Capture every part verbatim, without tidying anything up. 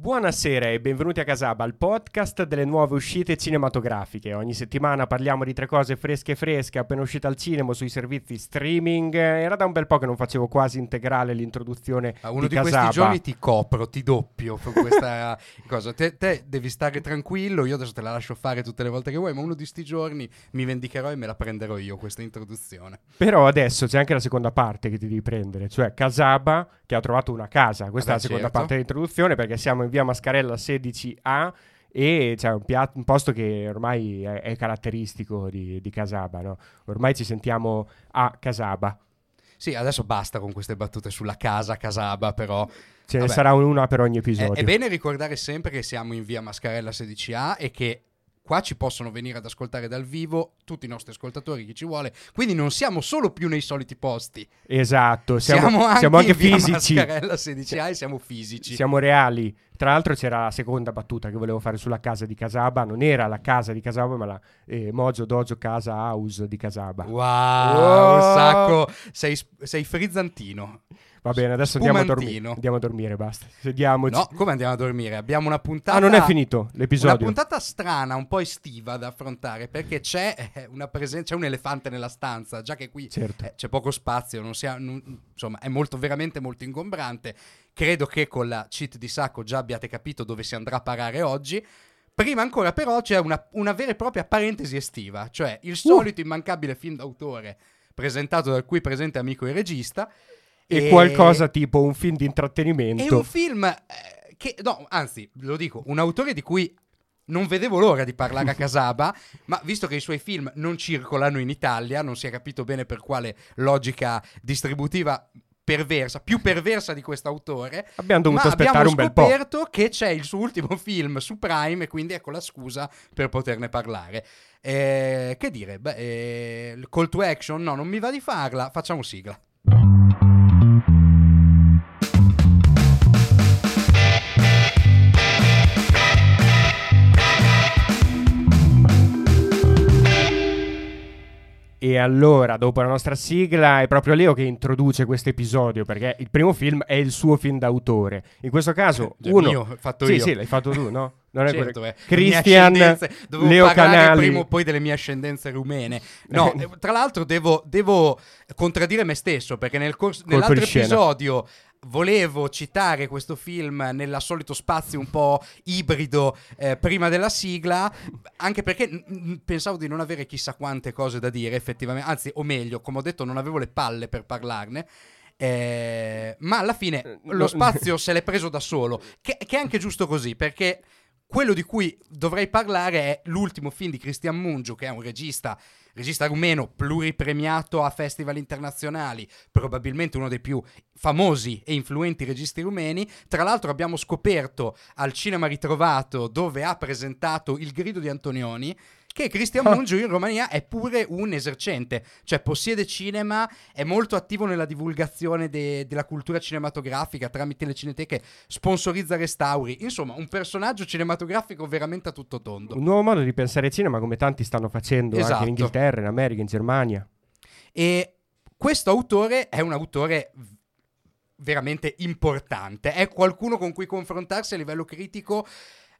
Buonasera e benvenuti a Casaba, il podcast delle nuove uscite cinematografiche. Ogni settimana parliamo di tre cose fresche fresche appena uscite al cinema sui servizi streaming. Era da un bel po' che non facevo quasi integrale l'introduzione ah, uno di, di Casaba. Questi giorni ti copro, ti doppio per questa cosa. Te, te devi stare tranquillo, io adesso te la lascio fare tutte le volte che vuoi, ma uno di sti giorni mi vendicherò e me la prenderò io questa introduzione. Però adesso c'è anche la seconda parte che ti devi prendere, cioè Casaba che ha trovato una casa. Questa ah, è la seconda certo. parte dell'introduzione, perché siamo in via Mascarella sedici A e c'è un, piatto, un posto che ormai è, è caratteristico di, di Casaba, no? Ormai ci sentiamo a Casaba. Sì, adesso basta con queste battute sulla casa Casaba, però ce ne sarà una per ogni episodio. È, è bene ricordare sempre che siamo in via Mascarella sedici A e che qua ci possono venire ad ascoltare dal vivo tutti i nostri ascoltatori, chi ci vuole, quindi non siamo solo più nei soliti posti. Esatto, siamo, siamo anche, siamo anche fisici. Mascarella sedici A e siamo fisici. Siamo reali. Tra l'altro c'era la seconda battuta che volevo fare sulla casa di Casaba, non era la casa di Casaba ma la eh, Mojo Dojo Casa House di Casaba. Wow, wow. Un sacco, sei, sei frizzantino. Va bene, adesso andiamo a dormire. Andiamo a dormire, basta. Sediamoci. No, come andiamo a dormire? Abbiamo una puntata. Ah, non è finito l'episodio. Una puntata strana, un po' estiva da affrontare, perché c'è una presen- c'è un elefante nella stanza, già che qui certo. eh, c'è poco spazio, non sia, non, insomma, è molto veramente molto ingombrante. Credo che con la cheat di Sacco già abbiate capito dove si andrà a parare oggi. Prima ancora però c'è una, una vera e propria parentesi estiva, cioè il solito uh. immancabile film d'autore presentato dal qui presente amico e regista. E qualcosa tipo un film di intrattenimento. È un film eh, che, no, anzi, lo dico, un autore di cui non vedevo l'ora di parlare a Casaba, ma visto che i suoi film non circolano in Italia, non si è capito bene per quale logica distributiva perversa, più perversa di quest'autore, abbiamo dovuto aspettare un bel po'. Abbiamo scoperto che c'è il suo ultimo film su Prime e quindi ecco la scusa per poterne parlare. Eh, che dire, beh, eh, call to action, no, non mi va di farla, facciamo sigla. E allora, dopo la nostra sigla, è proprio Leo che introduce questo episodio, perché il primo film è il suo film d'autore. In questo caso, eh, uno... Mio, fatto sì, io. Sì, l'hai fatto tu, no? Non è certo, eh. Cristian, Leo Canali, prima o poi delle mie ascendenze rumene. No, tra l'altro devo, devo contraddire me stesso, perché nel corso, nell'altro episodio volevo citare questo film nel solito spazio un po' ibrido eh, prima della sigla, anche perché n- n- pensavo di non avere chissà quante cose da dire effettivamente, anzi, o meglio, come ho detto, non avevo le palle per parlarne. Eh, ma alla fine lo spazio se l'è preso da solo, che, che è anche giusto così, perché quello di cui dovrei parlare è l'ultimo film di Cristian Mungiu, che è un regista, regista rumeno, pluripremiato a festival internazionali, probabilmente uno dei più famosi e influenti registi rumeni. Tra l'altro abbiamo scoperto al Cinema Ritrovato, dove ha presentato Il grido di Antonioni, che Cristian Mungiu in Romania è pure un esercente, cioè possiede cinema, è molto attivo nella divulgazione de- della cultura cinematografica tramite le cineteche, sponsorizza restauri, insomma un personaggio cinematografico veramente a tutto tondo. Un nuovo modo di pensare cinema, come tanti stanno facendo esatto. anche in Inghilterra, in America, in Germania. E questo autore è un autore veramente importante, è qualcuno con cui confrontarsi a livello critico.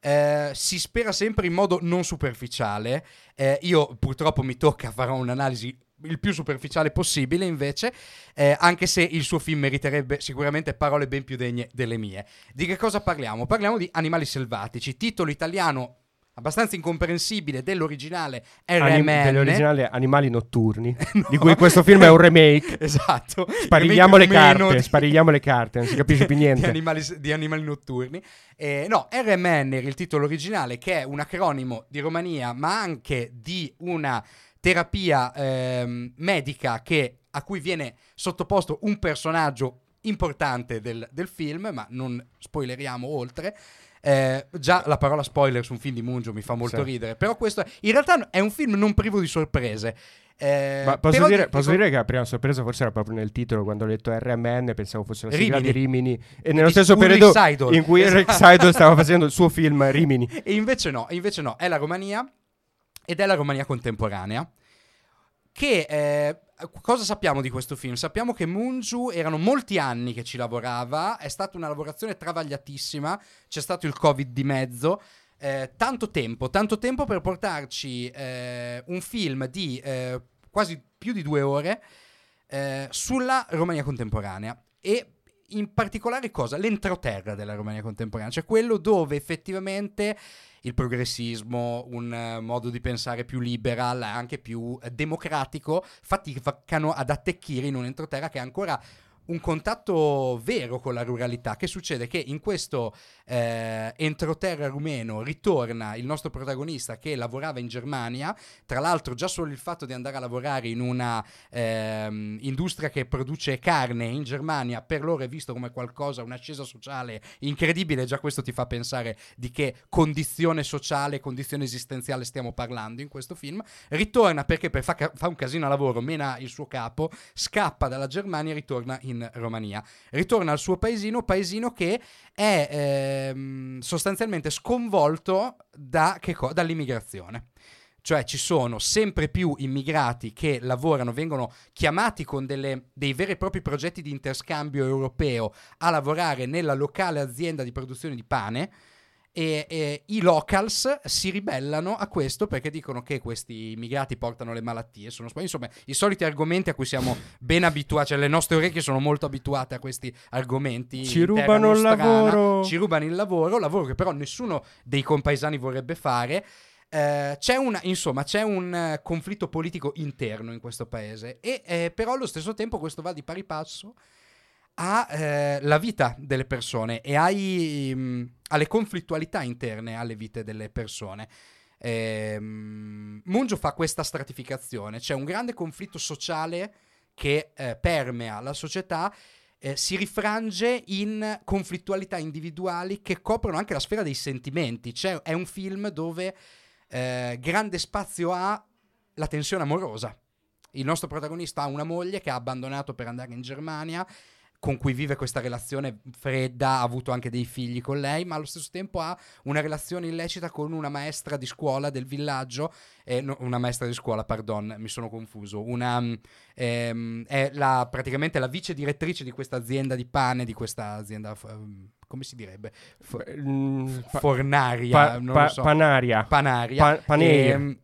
Eh, si spera sempre in modo non superficiale. Eh, io purtroppo mi tocca, farò un'analisi il più superficiale possibile invece, eh, anche se il suo film meriterebbe sicuramente parole ben più degne delle mie. Di che cosa parliamo? Parliamo di Animali selvatici, titolo italiano abbastanza incomprensibile dell'originale R M N. Anim- dell'originale Animali Notturni, no. di cui questo film è un remake. Esatto. Sparigliamo remake le carte, di... sparigliamo le carte, non si capisce più niente. Di animali, di animali notturni. Eh, no, R M N era il titolo originale, che è un acronimo di Romania, ma anche di una terapia ehm, medica che, a cui viene sottoposto un personaggio importante del, del film, ma non spoileriamo oltre. Eh, già la parola spoiler su un film di Mungiu mi fa molto sì. ridere, però questo è, in realtà è un film non privo di sorprese. Eh, Ma posso, dire, di... posso dire che la prima sorpresa forse era proprio nel titolo, quando ho letto R M N pensavo fosse la sigla Rimini. di Rimini e nello di stesso periodo Sidol. in cui Eric Sidol stava facendo il suo film Rimini, e invece no, invece no, è la Romania, ed è la Romania contemporanea, che eh, cosa sappiamo di questo film? Sappiamo che Mungiu erano molti anni che ci lavorava, è stata una lavorazione travagliatissima, c'è stato il Covid di mezzo. Eh, tanto tempo, tanto tempo per portarci eh, un film di eh, quasi più di due ore eh, sulla Romania contemporanea e in particolare cosa? L'entroterra della Romania contemporanea, cioè quello dove effettivamente il progressismo, un uh, modo di pensare più liberal, anche più uh, democratico, faticano ad attecchire in un entroterra che è ancora un contatto vero con la ruralità. Che succede? Che in questo eh, entroterra rumeno ritorna il nostro protagonista che lavorava in Germania, tra l'altro già solo il fatto di andare a lavorare in una eh, industria che produce carne in Germania per loro è visto come qualcosa, un'ascesa sociale incredibile, già questo ti fa pensare di che condizione sociale, condizione esistenziale stiamo parlando in questo film. Ritorna perché per fa, ca- fa un casino a lavoro, mena il suo capo, scappa dalla Germania e ritorna in Romania, ritorna al suo paesino, paesino che è ehm, sostanzialmente sconvolto da che co- dall'immigrazione. Cioè ci sono sempre più immigrati che lavorano, vengono chiamati con delle, dei veri e propri progetti di interscambio europeo a lavorare nella locale azienda di produzione di pane. E, e i locals si ribellano a questo perché dicono che questi immigrati portano le malattie, sono, insomma i soliti argomenti a cui siamo ben abituati, cioè le nostre orecchie sono molto abituate a questi argomenti. Ci rubano il lavoro, ci rubano il lavoro, lavoro che però nessuno dei compaesani vorrebbe fare. Uh, c'è una, insomma, c'è un uh, conflitto politico interno in questo paese e eh, però allo stesso tempo questo va di pari passo a eh, la vita delle persone e ai, mh, alle conflittualità interne alle vite delle persone. Eh, mh, Mungiu fa questa stratificazione, c'è un grande conflitto sociale che eh, permea la società, eh, si rifrange in conflittualità individuali che coprono anche la sfera dei sentimenti. C'è, è un film dove eh, grande spazio ha la tensione amorosa. Il nostro protagonista ha una moglie che ha abbandonato per andare in Germania, con cui vive questa relazione fredda, ha avuto anche dei figli con lei, ma allo stesso tempo ha una relazione illecita con una maestra di scuola del villaggio, eh, no, una maestra di scuola, pardon, mi sono confuso, una, ehm, è la, praticamente la vice direttrice di questa azienda di pane, di questa azienda, come si direbbe? For, fornaria, pa, pa, non lo so. Panaria. Panaria. Pa, paneria. Ehm,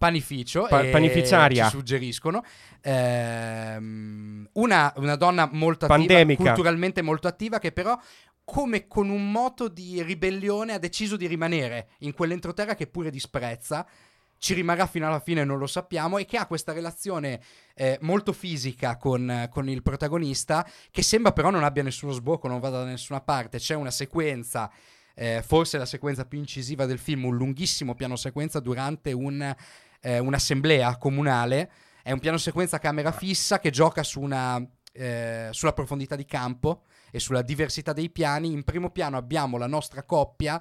Panificio, pa- panificaria, ci suggeriscono, ehm, una, una donna molto attiva, pandemica, culturalmente molto attiva, che però come con un moto di ribellione ha deciso di rimanere in quell'entroterra che pure disprezza, ci rimarrà fino alla fine, non lo sappiamo, e che ha questa relazione eh, molto fisica con, con il protagonista che sembra però non abbia nessuno sbocco, non vada da nessuna parte. C'è una sequenza, eh, forse la sequenza più incisiva del film, un lunghissimo piano sequenza durante un... Eh, un'assemblea comunale, è un piano sequenza a camera fissa che gioca su una, eh, sulla profondità di campo e sulla diversità dei piani. In primo piano abbiamo la nostra coppia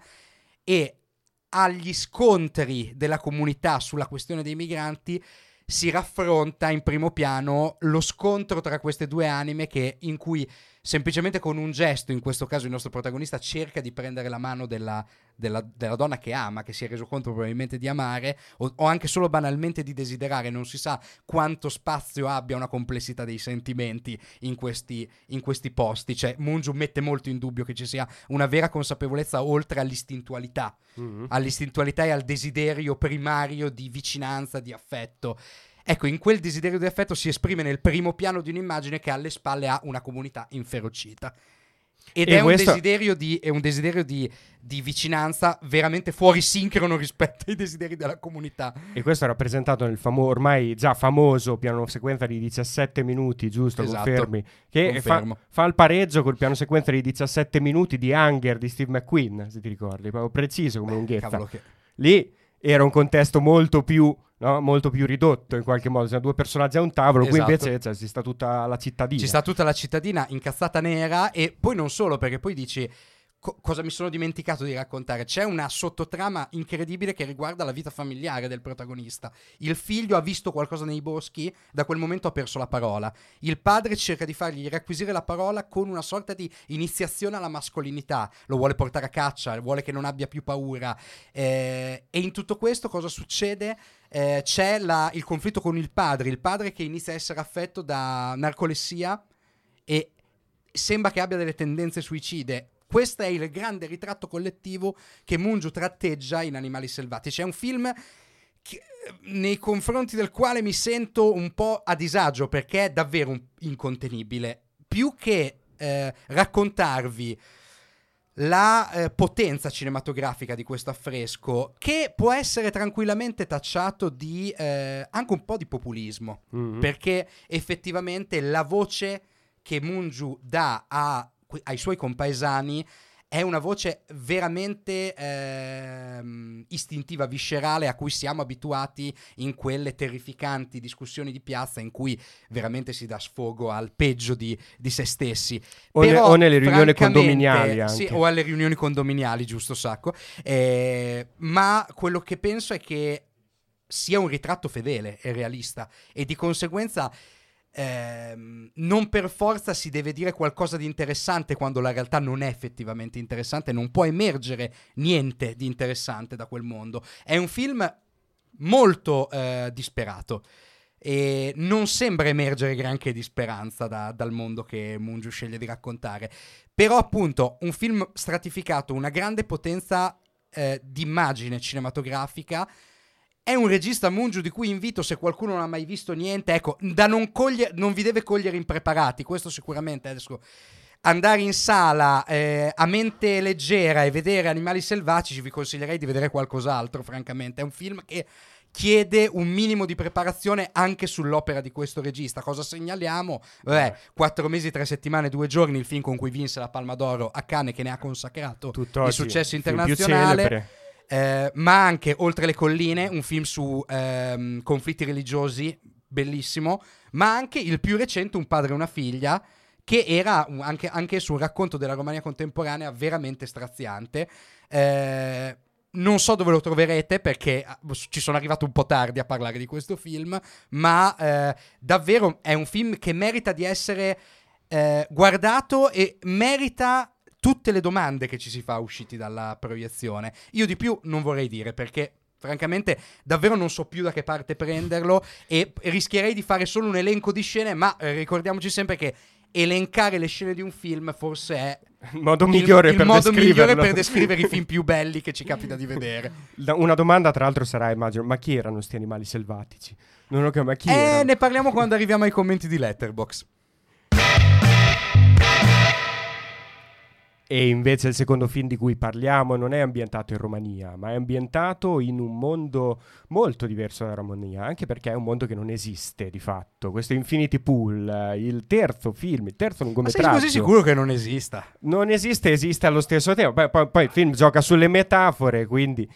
e agli scontri della comunità sulla questione dei migranti si raffronta in primo piano lo scontro tra queste due anime che, in cui semplicemente con un gesto, in questo caso il nostro protagonista cerca di prendere la mano della, della, della donna che ama, che si è reso conto probabilmente di amare o, o anche solo banalmente di desiderare, non si sa quanto spazio abbia una complessità dei sentimenti in questi, in questi posti. Cioè Mungiu mette molto in dubbio che ci sia una vera consapevolezza oltre all'istintualità, mm-hmm. all'istintualità e al desiderio primario di vicinanza, di affetto. Ecco, in quel desiderio di affetto si esprime nel primo piano di un'immagine che alle spalle ha una comunità inferocita. Ed e è, questo... un desiderio di, è un desiderio di, di vicinanza veramente fuori sincrono rispetto ai desideri della comunità. E questo è rappresentato nel famo- ormai già famoso piano sequenza di diciassette minuti, giusto? Esatto. Confermi? Che fa, fa il pareggio col piano sequenza di diciassette minuti di Hunger di Steve McQueen, se ti ricordi, proprio preciso come Beh, lunghezza. Che... Lì era un contesto molto più... No, molto più ridotto in qualche modo, sono due personaggi a un tavolo, esatto. Qui invece cioè, ci sta tutta la cittadina ci sta tutta la cittadina incazzata nera. E poi non solo, perché poi dici Co- cosa mi sono dimenticato di raccontare? C'è una sottotrama incredibile che riguarda la vita familiare del protagonista. Il figlio ha visto qualcosa nei boschi, da quel momento ha perso la parola. Il padre cerca di fargli riacquisire la parola con una sorta di iniziazione alla mascolinità. Lo vuole portare a caccia, vuole che non abbia più paura. Eh, e in tutto questo cosa succede? Eh, c'è la, il conflitto con il padre. Il padre che inizia a essere affetto da narcolessia e sembra che abbia delle tendenze suicide. Questo è il grande ritratto collettivo che Mungiu tratteggia in Animali selvatici. È un film che, nei confronti del quale mi sento un po' a disagio, perché è davvero un, incontenibile. Più che eh, raccontarvi la eh, potenza cinematografica di questo affresco, che può essere tranquillamente tacciato di eh, anche un po' di populismo, mm-hmm. perché effettivamente la voce che Mungiu dà a ai suoi compaesani è una voce veramente ehm, istintiva, viscerale, a cui siamo abituati in quelle terrificanti discussioni di piazza in cui veramente si dà sfogo al peggio di, di se stessi. O, Però, ne, o nelle riunioni condominiali anche. Sì, o alle riunioni condominiali, giusto sacco. Eh, ma quello che penso è che sia un ritratto fedele e realista, e di conseguenza Eh, non per forza si deve dire qualcosa di interessante quando la realtà non è effettivamente interessante. Non può emergere niente di interessante da quel mondo. È un film molto eh, disperato e non sembra emergere granché di speranza da, dal mondo che Mungiu sceglie di raccontare. Però appunto un film stratificato, una grande potenza eh, di immagine cinematografica. È un regista, Mungiu, di cui invito, se qualcuno non ha mai visto niente, ecco, da non cogliere, non vi deve cogliere impreparati, questo sicuramente. Adesso andare in sala eh, a mente leggera e vedere Animali selvatici, vi consiglierei di vedere qualcos'altro, francamente. È un film che chiede un minimo di preparazione anche sull'opera di questo regista. Cosa segnaliamo? Vabbè, quattro mesi, tre settimane, due giorni, il film con cui vinse la Palma d'Oro a Cannes, che ne ha consacrato il successo internazionale. Eh, ma anche Oltre le colline, un film su ehm, conflitti religiosi, bellissimo, ma anche il più recente, Un padre e una figlia, che era anche, anche su un racconto della Romania contemporanea veramente straziante. Eh, non so dove lo troverete, perché ci sono arrivato un po' tardi a parlare di questo film, ma eh, davvero è un film che merita di essere eh, guardato e merita tutte le domande che ci si fa usciti dalla proiezione. Io di più non vorrei dire, perché francamente davvero non so più da che parte prenderlo e rischierei di fare solo un elenco di scene, ma eh, ricordiamoci sempre che elencare le scene di un film forse è il modo migliore, il, per, il modo migliore per descrivere i film più belli che ci capita di vedere. Una domanda tra l'altro sarà, immagino, ma chi erano sti Animali selvatici? Non ho capito, ma chi eh, erano? Ne parliamo quando arriviamo ai commenti di Letterboxd. E invece il secondo film di cui parliamo non è ambientato in Romania, ma è ambientato in un mondo molto diverso dalla Romania, anche perché è un mondo che non esiste di fatto. Questo Infinity Pool, il terzo film, il terzo lungometraggio. Ma sei così sicuro che non esista? Non esiste, esiste allo stesso tempo. Poi, poi, poi il film gioca sulle metafore, quindi...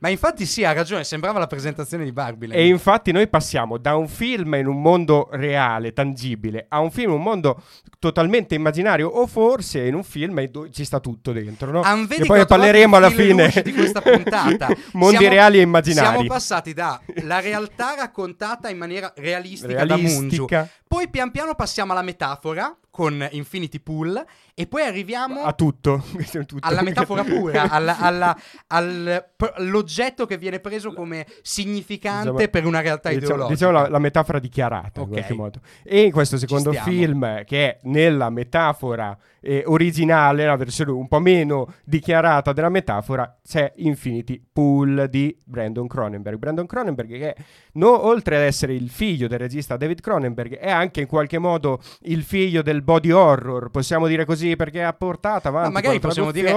Ma infatti sì, ha ragione, sembrava la presentazione di Barbie. E infatti noi passiamo da un film in un mondo reale, tangibile, a un film in un mondo totalmente immaginario, o forse in un film ci sta tutto dentro, no? E poi parleremo alla fine di questa puntata. Mondi siamo, reali e immaginari. Siamo passati da la realtà raccontata in maniera realistica, realistica. da Mungiu. Poi pian piano passiamo alla metafora con Infinity Pool e poi arriviamo a tutto, tutto. alla metafora pura, alla, alla, al, pr- all'oggetto che viene preso come significante, diciamo, per una realtà diciamo, ideologica. Diciamo la, la metafora dichiarata, okay, in qualche modo. E in questo secondo film, che è nella metafora eh, originale, la versione un po' meno dichiarata della metafora, c'è Infinity Pool di Brandon Cronenberg. Brandon Cronenberg che, no, oltre ad essere il figlio del regista David Cronenberg, è anche in qualche modo il figlio del body horror, possiamo dire così, perché ha portato avanti, ma magari possiamo dire,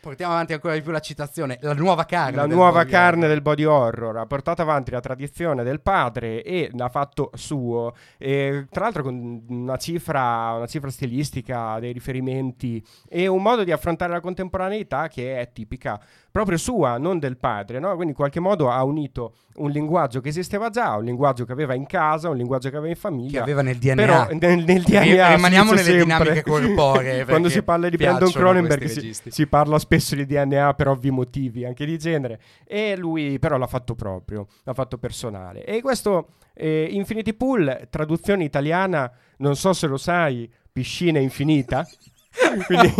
portiamo avanti ancora di più la citazione, la nuova carne, la del nuova carne horror. Del body horror, ha portato avanti la tradizione del padre e l'ha fatto suo, e tra l'altro con una cifra una cifra stilistica, dei riferimenti e un modo di affrontare la contemporaneità che è tipica proprio sua, non del padre, no? Quindi in qualche modo ha unito un linguaggio che esisteva già, un linguaggio che aveva in casa, un linguaggio che aveva in famiglia, che aveva aveva nel D N A. Però nel, nel D N A rimaniamo nelle sempre. Dinamiche corporee. Quando si parla di Brandon Cronenberg si, si parla spesso di D N A per ovvi motivi, anche di genere. E lui però l'ha fatto proprio, l'ha fatto personale. E questo eh, Infinity Pool, traduzione italiana, non so se lo sai, piscina infinita. Quindi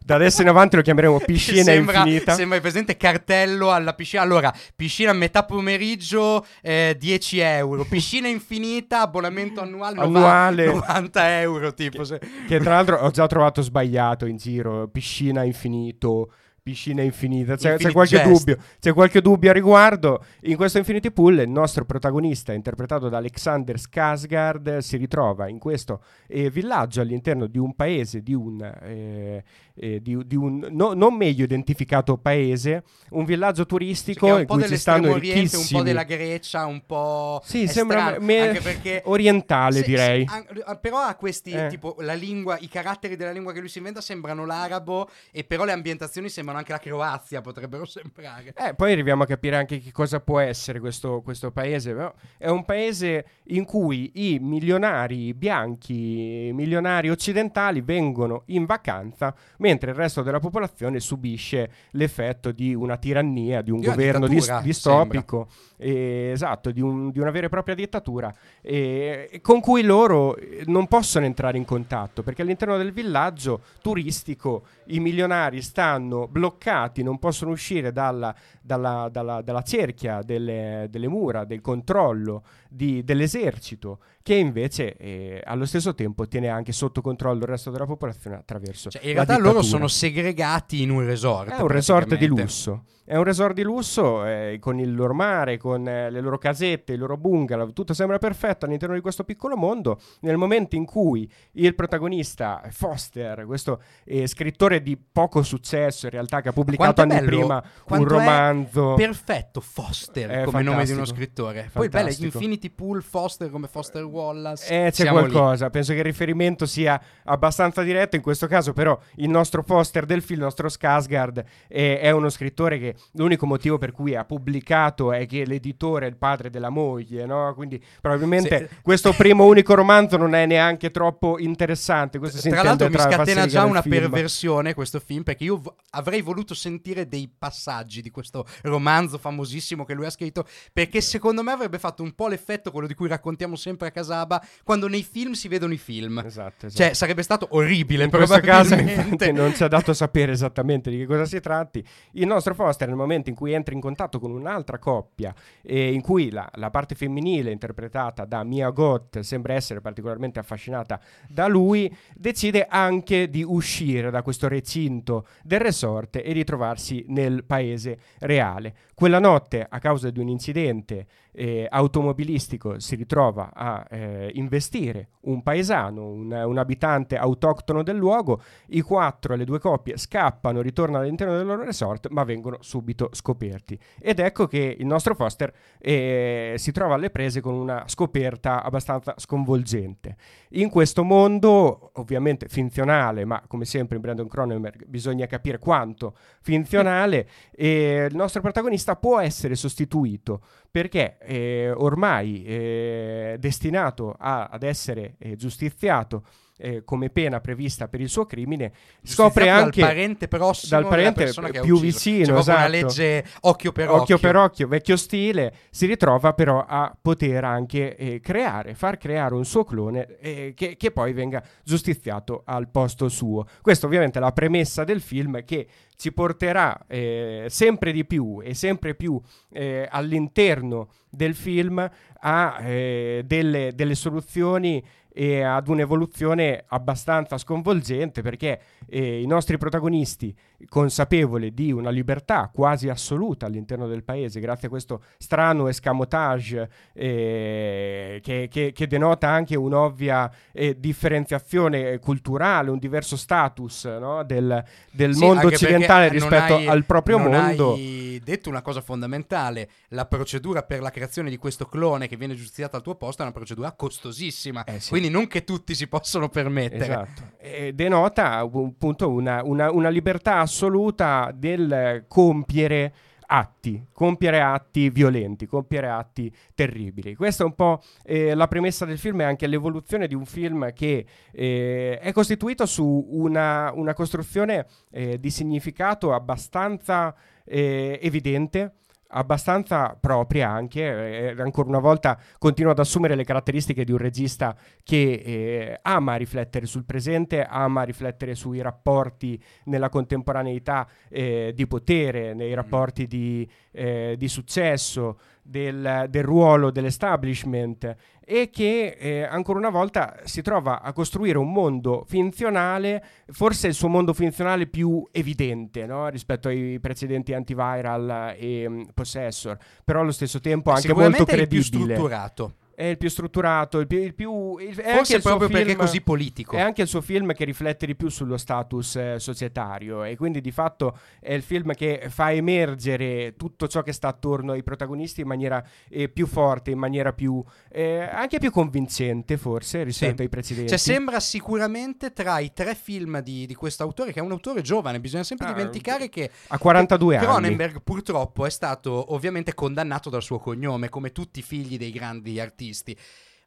da adesso in avanti lo chiameremo piscina sembra, infinita. Sembra presente cartello alla piscina. Allora, piscina a metà pomeriggio eh, dieci euro, piscina infinita, abbonamento annuale, annuale. novanta euro tipo che, se... che tra l'altro ho già trovato sbagliato in giro. Piscina infinito, piscina infinita, c'è, c'è qualche dubbio, c'è qualche dubbio a riguardo. In questo Infinity Pool il nostro protagonista, interpretato da Alexander Skarsgård, si ritrova in questo eh, villaggio all'interno di un paese, di un, eh, eh, di, di un no, non meglio identificato paese, un villaggio turistico, cioè, un in po' cui ci stanno ricchissimi, un po' della Grecia, un po' sì, sembra me, anche perché orientale, se, direi. Se, an- però ha questi eh. tipo la lingua, i caratteri della lingua che lui si inventa sembrano l'arabo, e però le ambientazioni sembrano anche la Croazia, potrebbero sembrare. Eh, poi arriviamo a capire anche che cosa può essere questo, questo paese. No? È un paese in cui i milionari bianchi, milionari occidentali vengono in vacanza, mentre il resto della popolazione subisce l'effetto di una tirannia, di un di governo dis- distopico, eh, esatto, di, un, di una vera e propria dittatura, eh, con cui loro non possono entrare in contatto, perché all'interno del villaggio turistico i milionari stanno bloccati, non possono uscire dalla, dalla, dalla, dalla cerchia delle, delle mura, del controllo di, dell'esercito, che invece eh, allo stesso tempo tiene anche sotto controllo il resto della popolazione attraverso, cioè, in realtà dittatura. Loro sono segregati in un resort. È un resort di lusso, è un resort di lusso eh, con il loro mare, con eh, le loro casette, i loro bungalow, tutto sembra perfetto all'interno di questo piccolo mondo. Nel momento in cui il protagonista Foster, questo eh, scrittore di poco successo in realtà, che ha pubblicato anni bello, prima un romanzo perfetto, Foster è come nome di uno scrittore, fantastico. Poi bello Infinity Pool, Foster come Foster Wallace, eh, c'è siamo qualcosa lì. Penso che il riferimento sia abbastanza diretto in questo caso, però il nostro Foster del film, il nostro Skarsgård, eh, è uno scrittore che l'unico motivo per cui ha pubblicato è che l'editore è il padre della moglie, no? Quindi probabilmente se... questo primo unico romanzo non è neanche troppo interessante. Questo tra, tra l'altro tra mi scatena già una film. Perversione questo film, perché io v- avrei voluto sentire dei passaggi di questo romanzo famosissimo che lui ha scritto, perché secondo me avrebbe fatto un po' l'effetto quello di cui raccontiamo sempre a Casaba, quando nei film si vedono i film, esatto, esatto. Cioè sarebbe stato orribile. In questo caso infatti non ci ha dato a sapere esattamente di che cosa si tratti. Il nostro Foster, nel momento in cui entra in contatto con un'altra coppia, eh, in cui la, la parte femminile interpretata da Mia Goth sembra essere particolarmente affascinata da lui, decide anche di uscire da questo recinto del resort e di trovarsi nel paese reale. Quella notte, a causa di un incidente eh, automobilistico, si ritrova a eh, investire un paesano, un, un abitante autoctono del luogo. I quattro, le due coppie, scappano, ritornano all'interno del loro resort, ma vengono subito scoperti. Ed ecco che il nostro Foster eh, si trova alle prese con una scoperta abbastanza sconvolgente. In questo mondo, ovviamente finzionale, ma come sempre in Brandon Cronenberg bisogna capire quanto finzionale, eh, il nostro protagonista può essere sostituito, perché eh, ormai eh, destinato a, ad essere eh, giustiziato eh, come pena prevista per il suo crimine, scopre anche dal parente prossimo, dal parente che più vicino, cioè, esatto, una legge occhio per occhio. occhio per occhio, vecchio stile. Si ritrova però a poter anche eh, creare, far creare un suo clone eh, che, che poi venga giustiziato al posto suo. Questa ovviamente è la premessa del film, che ci porterà eh, sempre di più e sempre più eh, all'interno del film a eh, delle, delle soluzioni e ad un'evoluzione abbastanza sconvolgente, perché eh, i nostri protagonisti, consapevoli di una libertà quasi assoluta all'interno del paese, grazie a questo strano escamotage eh, che, che, che denota anche un'ovvia eh, differenziazione culturale, un diverso status, no? del, del sì, mondo occidentale rispetto hai, al proprio non mondo. Hai detto una cosa fondamentale: la procedura per la creazione di questo clone che viene giustiziato al tuo posto è una procedura costosissima, eh sì. Quindi non che tutti si possono permettere. Esatto. E denota appunto una, una, una libertà assoluta del compiere atti, compiere atti violenti, compiere atti terribili. Questa è un po' eh, la premessa del film e anche l'evoluzione di un film che eh, è costituito su una, una costruzione eh, di significato abbastanza eh, evidente, abbastanza propria anche, eh, ancora una volta continua ad assumere le caratteristiche di un regista che eh, ama riflettere sul presente, ama riflettere sui rapporti nella contemporaneità eh, di potere, nei rapporti di, eh, di successo, del, del ruolo dell'establishment, e che eh, ancora una volta si trova a costruire un mondo finzionale, forse il suo mondo finzionale più evidente, no? Rispetto ai precedenti Antiviral e um, Possessor, però allo stesso tempo anche molto credibile. Sicuramente è il più strutturato. È il più strutturato, il più, il più il, è forse anche proprio film, perché è così politico. È anche il suo film che riflette di più sullo status eh, societario, e quindi di fatto è il film che fa emergere tutto ciò che sta attorno ai protagonisti in maniera eh, più forte, in maniera più eh, anche più convincente forse rispetto sì. ai precedenti. Cioè sembra sicuramente tra i tre film di, di questo autore, che è un autore giovane, bisogna sempre ah, dimenticare che ha quarantadue anni. Cronenberg purtroppo è stato ovviamente condannato dal suo cognome, come tutti i figli dei grandi artisti.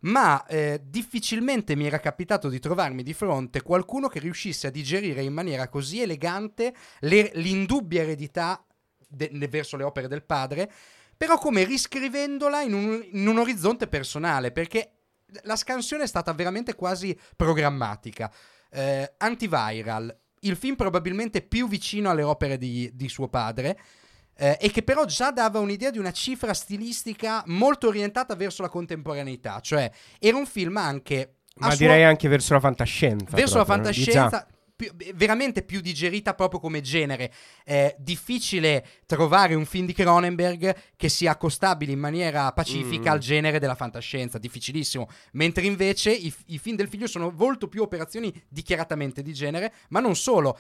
Ma eh, difficilmente mi era capitato di trovarmi di fronte qualcuno che riuscisse a digerire in maniera così elegante le, l'indubbia eredità de, de, verso le opere del padre, però come riscrivendola in un, in un orizzonte personale, perché la scansione è stata veramente quasi programmatica. eh, Antiviral, il film probabilmente più vicino alle opere di, di suo padre, Eh, e che però già dava un'idea di una cifra stilistica molto orientata verso la contemporaneità, cioè era un film anche ma suo... direi anche verso la fantascienza, verso proprio, la fantascienza più, veramente più digerita proprio come genere. È difficile trovare un film di Cronenberg che sia accostabile in maniera pacifica mm. al genere della fantascienza, difficilissimo, mentre invece i, i film del figlio sono molto più operazioni dichiaratamente di genere, ma non solo.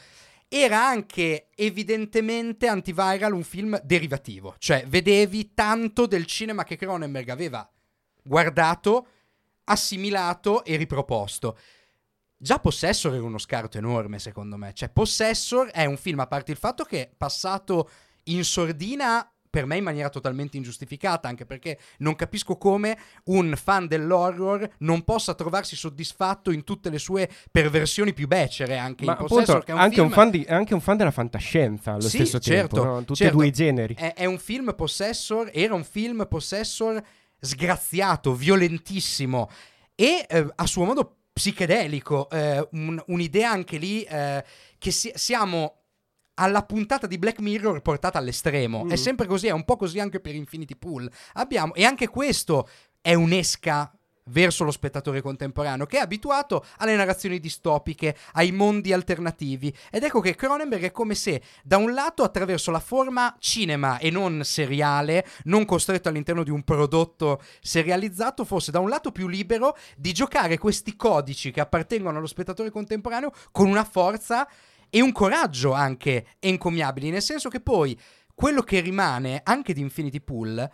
Era anche evidentemente Antiviral un film derivativo, cioè vedevi tanto del cinema che Cronenberg aveva guardato, assimilato e riproposto. Già Possessor era uno scarto enorme secondo me, cioè Possessor è un film, a parte il fatto che è passato in sordina per me in maniera totalmente ingiustificata, anche perché non capisco come un fan dell'horror non possa trovarsi soddisfatto in tutte le sue perversioni più becere, anche ma in Possessor, appunto, che è un anche, film... un fan di, anche un fan della fantascienza allo sì, stesso certo, tempo, no? Tutti certo. e due i generi. È, è un film Possessor, era un film Possessor sgraziato, violentissimo e eh, a suo modo psichedelico, eh, un, un'idea anche lì eh, che si, siamo... alla puntata di Black Mirror portata all'estremo. Mm. È sempre così, è un po' così anche per Infinity Pool. Abbiamo, e anche questo è un'esca verso lo spettatore contemporaneo, che è abituato alle narrazioni distopiche, ai mondi alternativi. Ed ecco che Cronenberg è come se, da un lato, attraverso la forma cinema e non seriale, non costretto all'interno di un prodotto serializzato, fosse da un lato più libero di giocare questi codici che appartengono allo spettatore contemporaneo con una forza e un coraggio anche encomiabili, nel senso che poi quello che rimane anche di Infinity Pool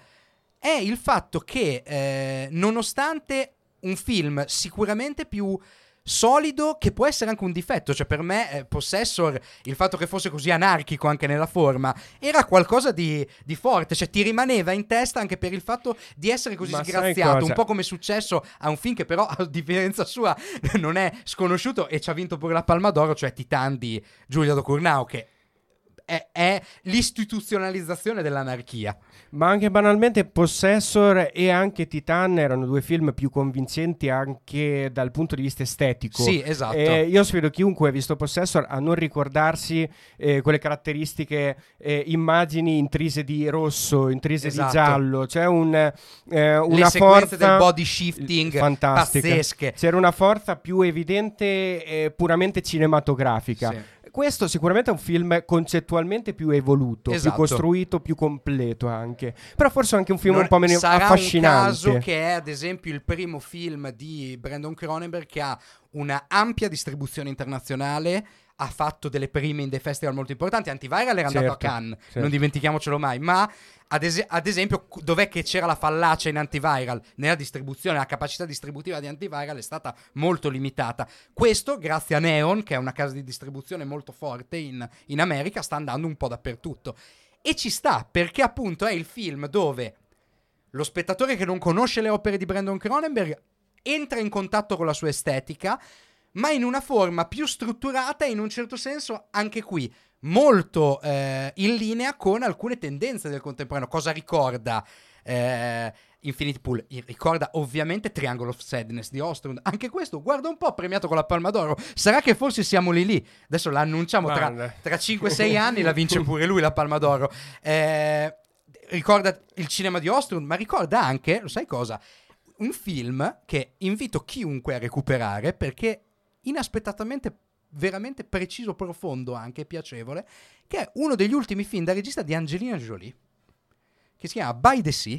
è il fatto che eh, nonostante un film sicuramente più solido, che può essere anche un difetto, cioè per me eh, Possessor, il fatto che fosse così anarchico anche nella forma, era qualcosa di, di forte, cioè ti rimaneva in testa anche per il fatto di essere così ma sgraziato, un po' come è successo a un film che però a differenza sua non è sconosciuto e ci ha vinto pure la Palma d'Oro, cioè Titan di Giulia Roberts, che È, è l'istituzionalizzazione dell'anarchia. Ma anche banalmente Possessor e anche Titan erano due film più convincenti anche dal punto di vista estetico. Sì, esatto. Eh, io sfido chiunque ha visto Possessor a non ricordarsi eh, quelle caratteristiche eh, immagini intrise di rosso, intrise esatto. di giallo. C'è un, eh, una forza del body shifting fantastica. Pazzesche. C'era una forza più evidente eh, puramente cinematografica. Sì. Questo sicuramente è un film concettualmente più evoluto, esatto. più costruito, più completo anche. Però forse anche un film non un po' meno sarà affascinante. Sarà un caso che è ad esempio il primo film di Brandon Cronenberg che ha una ampia distribuzione internazionale, ha fatto delle prime in dei festival molto importanti. Antiviral era certo, andato a Cannes, certo. non dimentichiamocelo mai, ma ad, es- ad esempio dov'è che c'era la fallacia in Antiviral? Nella distribuzione, la capacità distributiva di Antiviral è stata molto limitata. Questo grazie a Neon, che è una casa di distribuzione molto forte in, in America, sta andando un po' dappertutto. E ci sta, perché appunto è il film dove lo spettatore che non conosce le opere di Brandon Cronenberg entra in contatto con la sua estetica, ma in una forma più strutturata e in un certo senso anche qui molto eh, in linea con alcune tendenze del contemporaneo. Cosa ricorda eh, Infinity Pool? Ricorda ovviamente Triangle of Sadness di Ostlund. Anche questo, guarda un po', premiato con la Palma d'Oro. Sarà che forse siamo lì lì. Adesso la annunciamo tra, tra cinque sei anni, la vince pure lui la Palma d'Oro. Eh, ricorda il cinema di Ostlund, ma ricorda anche, lo sai cosa? Un film che invito chiunque a recuperare perché inaspettatamente veramente preciso, profondo anche, piacevole, che è uno degli ultimi film da regista di Angelina Jolie, che si chiama By the Sea,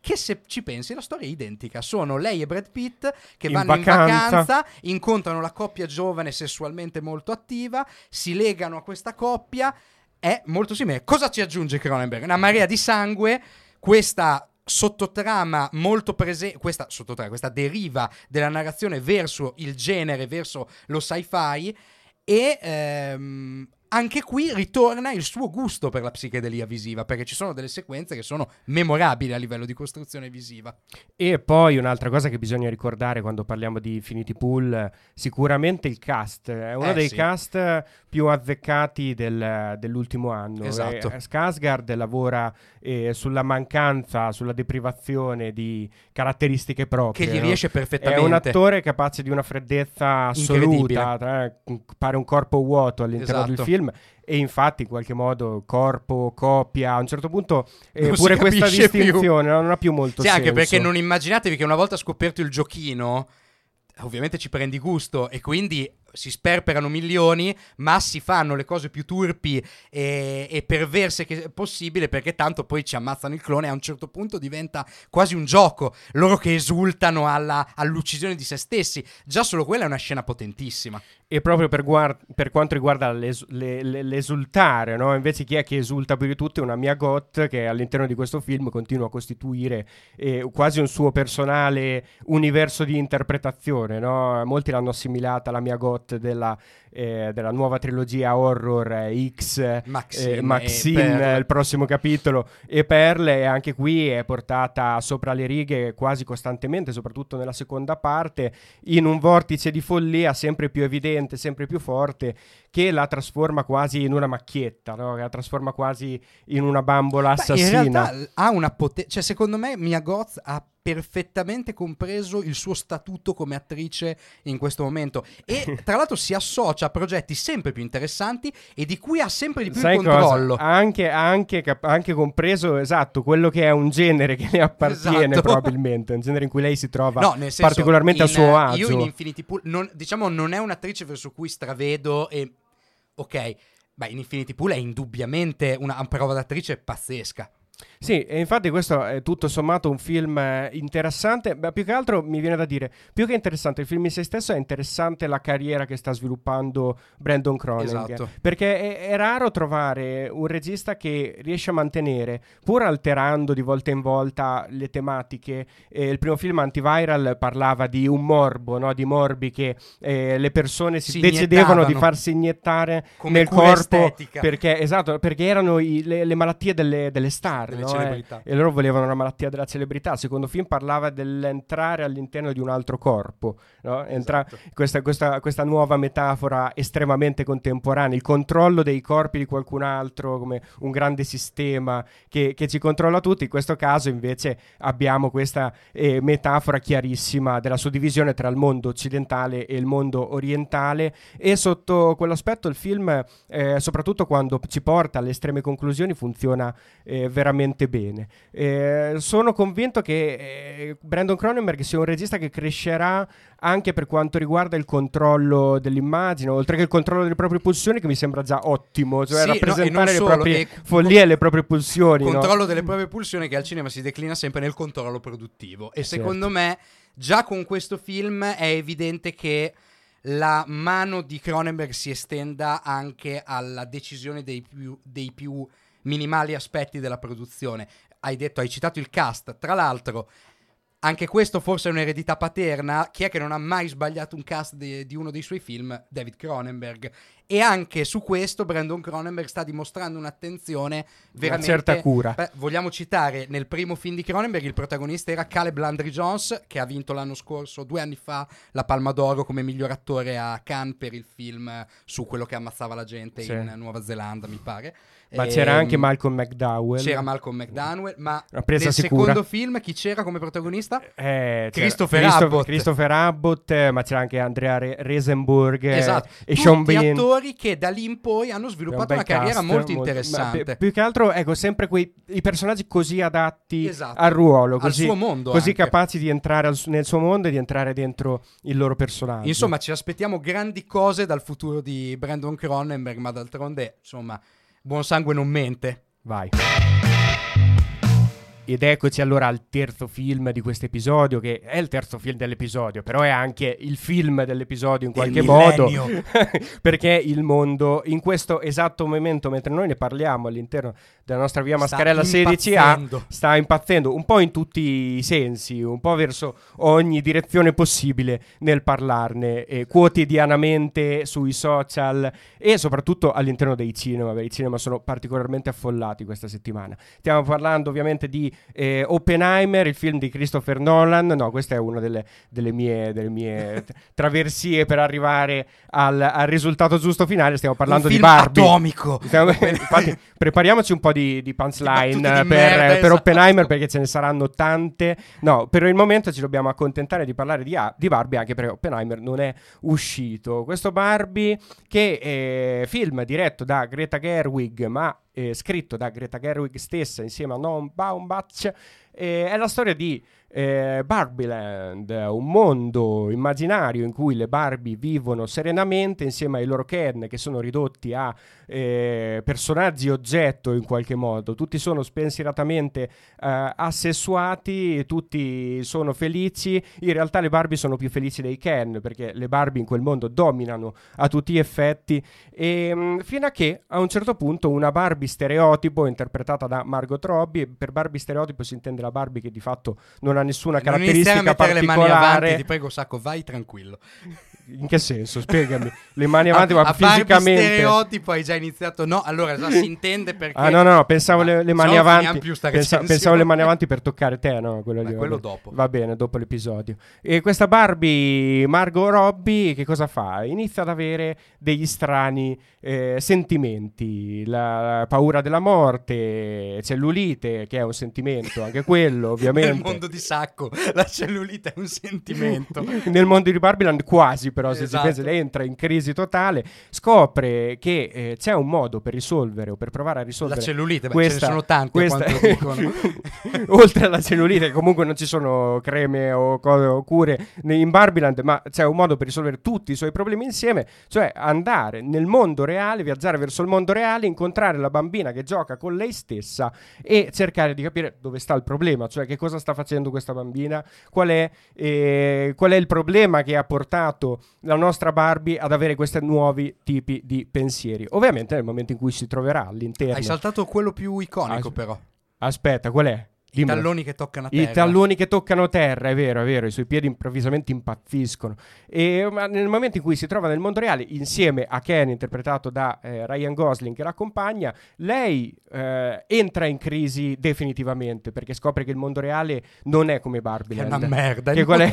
che se ci pensi la storia è identica. Sono lei e Brad Pitt che in vanno vacanza. in vacanza, incontrano la coppia giovane sessualmente molto attiva, si legano a questa coppia, è molto simile. Cosa ci aggiunge Cronenberg? Una marea di sangue, questa... sottotrama molto presente, questa sottotrama, questa deriva della narrazione verso il genere, verso lo sci-fi, e ehm, anche qui ritorna il suo gusto per la psichedelia visiva, perché ci sono delle sequenze che sono memorabili a livello di costruzione visiva. E poi un'altra cosa che bisogna ricordare quando parliamo di Infinity Pool, sicuramente il cast è uno eh, dei sì. cast più azzeccati del, dell'ultimo anno. Esatto. Eh, Skarsgård lavora eh, sulla mancanza, sulla deprivazione di caratteristiche proprie. Che gli no? riesce perfettamente. È un attore capace di una freddezza assoluta, eh, pare un corpo vuoto all'interno esatto. del film. E infatti in qualche modo corpo, copia, a un certo punto eh, pure questa distinzione più. non ha più molto sì, senso. Anche perché non immaginatevi che una volta scoperto il giochino ovviamente ci prendi gusto e quindi si sperperano milioni, ma si fanno le cose più turpi e, e perverse che possibile, perché tanto poi ci ammazzano il clone. A un certo punto diventa quasi un gioco, loro che esultano alla, all'uccisione di se stessi. Già solo quella è una scena potentissima. E proprio per, guard- per quanto riguarda l'es- le- le- l'esultare, no? Invece chi è che esulta più di tutti è una Mia Goth, che all'interno di questo film continua a costituire eh, quasi un suo personale universo di interpretazione, no? Molti l'hanno assimilata alla Mia Goth Della, eh, della nuova trilogia horror eh, X, Maxine, eh, Maxine il prossimo capitolo, e Perle, e anche qui è portata sopra le righe quasi costantemente, soprattutto nella seconda parte, in un vortice di follia sempre più evidente, sempre più forte, che la trasforma quasi in una macchietta, no? La trasforma quasi in una bambola assassina. Beh, in realtà ha una potenza, cioè secondo me Mia Goth ha perfettamente compreso il suo statuto come attrice in questo momento, e tra l'altro si associa a progetti sempre più interessanti e di cui ha sempre di più Sai il controllo. Ha anche, anche, cap- anche compreso esatto quello che è un genere che le appartiene, esatto. probabilmente un genere in cui lei si trova no, nel senso, particolarmente in, a suo agio. Io in Infinity Pool non, diciamo non è un'attrice verso cui stravedo e ok, beh, in Infinity Pool è indubbiamente una, una prova d'attrice pazzesca. Sì, e infatti questo è tutto sommato un film interessante. Beh, più che altro mi viene da dire, più che interessante il film in se stesso, è interessante la carriera che sta sviluppando Brandon Cronenberg. Esatto. Perché è, è raro trovare un regista che riesce a mantenere, pur alterando di volta in volta le tematiche. Eh, il primo film, Antiviral, parlava di un morbo, no? Di morbi che eh, le persone si, si decidevano di farsi iniettare come nel corpo estetica. Perché esatto, perché erano i, le, le malattie delle, delle star. No, eh, e loro volevano una malattia della celebrità. Il secondo film parlava dell'entrare all'interno di un altro corpo, no? Entra- esatto. questa, questa, questa nuova metafora estremamente contemporanea, il controllo dei corpi di qualcun altro come un grande sistema che, che ci controlla tutti. In questo caso invece abbiamo questa eh, metafora chiarissima della suddivisione tra il mondo occidentale e il mondo orientale, e sotto quell'aspetto il film eh, soprattutto quando ci porta alle estreme conclusioni funziona eh, veramente bene. Eh, sono convinto che eh, Brandon Cronenberg sia un regista che crescerà anche per quanto riguarda il controllo dell'immagine, oltre che il controllo delle proprie pulsioni, che mi sembra già ottimo, cioè sì, rappresentare no, le solo, proprie follie e le proprie pulsioni. Il controllo no? delle proprie pulsioni, che al cinema si declina sempre nel controllo produttivo. E certo. secondo me già con questo film è evidente che la mano di Cronenberg si estenda anche alla decisione dei più... Dei più minimali aspetti della produzione. Hai detto, hai citato il cast. Tra l'altro, anche questo forse è un'eredità paterna. Chi è che non ha mai sbagliato un cast di, di uno dei suoi film? David Cronenberg. e anche su questo Brandon Cronenberg sta dimostrando un'attenzione veramente, una certa cura. Beh, vogliamo citare, nel primo film di Cronenberg il protagonista era Caleb Landry-Jones, che ha vinto l'anno scorso, due anni fa, la Palma d'Oro come miglior attore a Cannes per il film su quello che ammazzava la gente, sì, in Nuova Zelanda, mi pare. Ma e, c'era anche Malcolm McDowell. C'era Malcolm McDowell, ma nel sicura. secondo film chi c'era come protagonista? Eh, Christopher, Christopher Abbott. Christopher Abbott, ma c'era anche Andrea Re- Reisenburg, esatto, e Sean Bean. Attori che da lì in poi hanno sviluppato un una carriera cast, molto interessante. Molto, più che altro, ecco, sempre quei i personaggi così adatti, esatto, al ruolo, così, al suo mondo, così anche capaci di entrare al, nel suo mondo e di entrare dentro il loro personaggio. Insomma, ci aspettiamo grandi cose dal futuro di Brandon Cronenberg, ma d'altronde, insomma, buon sangue non mente. Vai. Ed eccoci allora al terzo film di questo episodio, che è il terzo film dell'episodio, però è anche il film dell'episodio in qualche modo, perché il mondo in questo esatto momento, mentre noi ne parliamo all'interno della nostra via Mascarella sedici A, sta impazzendo un po' in tutti i sensi, un po' verso ogni direzione possibile nel parlarne, eh, quotidianamente sui social e soprattutto all'interno dei cinema, perché i cinema sono particolarmente affollati questa settimana. Stiamo parlando ovviamente di Eh, Oppenheimer, il film di Christopher Nolan. No, questa è una delle, delle mie, delle mie traversie per arrivare al, al risultato giusto finale. Stiamo parlando di Barbie. Un film atomico. Stiamo, infatti, prepariamoci un po' di, di punchline per, merda, per esatto. Oppenheimer, perché ce ne saranno tante. No, per il momento ci dobbiamo accontentare di parlare di, di Barbie, anche perché Oppenheimer non è uscito. Questo Barbie, che è film diretto da Greta Gerwig, ma Eh, scritto da Greta Gerwig stessa insieme a Noah Baumbach, eh, è la storia di eh, Barbieland, un mondo immaginario in cui le Barbie vivono serenamente insieme ai loro Ken, che sono ridotti a eh, personaggi oggetto in qualche modo. Tutti sono spensieratamente eh, assessuati, tutti sono felici. In realtà le Barbie sono più felici dei Ken, perché le Barbie in quel mondo dominano a tutti gli effetti, e, mh, fino a che a un certo punto una Barbie stereotipo, interpretata da Margot Robbie, per Barbie stereotipo si intende la Barbie che di fatto non ha nessuna non caratteristica particolare. Non iniziare a mettere le mani avanti, ti prego Sacco, vai tranquillo. In che senso? Spiegami. Le mani avanti, a, ma a fisicamente Barbie stereotipo hai già iniziato. No, allora già si intende perché Ah no no, no pensavo ah, le, le mani avanti pensa, Pensavo le mani avanti per toccare te, no? Quello, lì, quello dopo. Va bene, dopo l'episodio. E questa Barbie, Margot Robbie, che cosa fa? Inizia ad avere degli strani eh, sentimenti. La paura della morte, cellulite, che è un sentimento anche quello, ovviamente. Nel mondo di Sacco la cellulite è un sentimento. Nel mondo di Barbiland quasi, però, esatto, se si pensa, lei entra in crisi totale, scopre che eh, c'è un modo per risolvere o per provare a risolvere la cellulite, questa, beh, ce ne sono tante, questa, quanto dicono. Oltre alla cellulite, comunque non ci sono creme o, cose, o cure in Barbiland, ma c'è un modo per risolvere tutti i suoi problemi insieme, cioè andare nel mondo reale, viaggiare verso il mondo reale, incontrare la bambina che gioca con lei stessa e cercare di capire dove sta il problema, cioè che cosa sta facendo questa bambina, qual è, eh, qual è il problema che ha portato la nostra Barbie ad avere questi nuovi tipi di pensieri. Ovviamente nel momento in cui si troverà all'interno. Hai saltato quello più iconico. As- però aspetta, qual è? I talloni che toccano terra. I talloni che toccano terra, è vero, è vero, i suoi piedi improvvisamente impazziscono. E ma nel momento in cui si trova nel mondo reale, insieme a Ken, interpretato da eh, Ryan Gosling, che l'accompagna, lei eh, entra in crisi definitivamente, perché scopre che il mondo reale non è come Barbie. È una merda. Che qual è?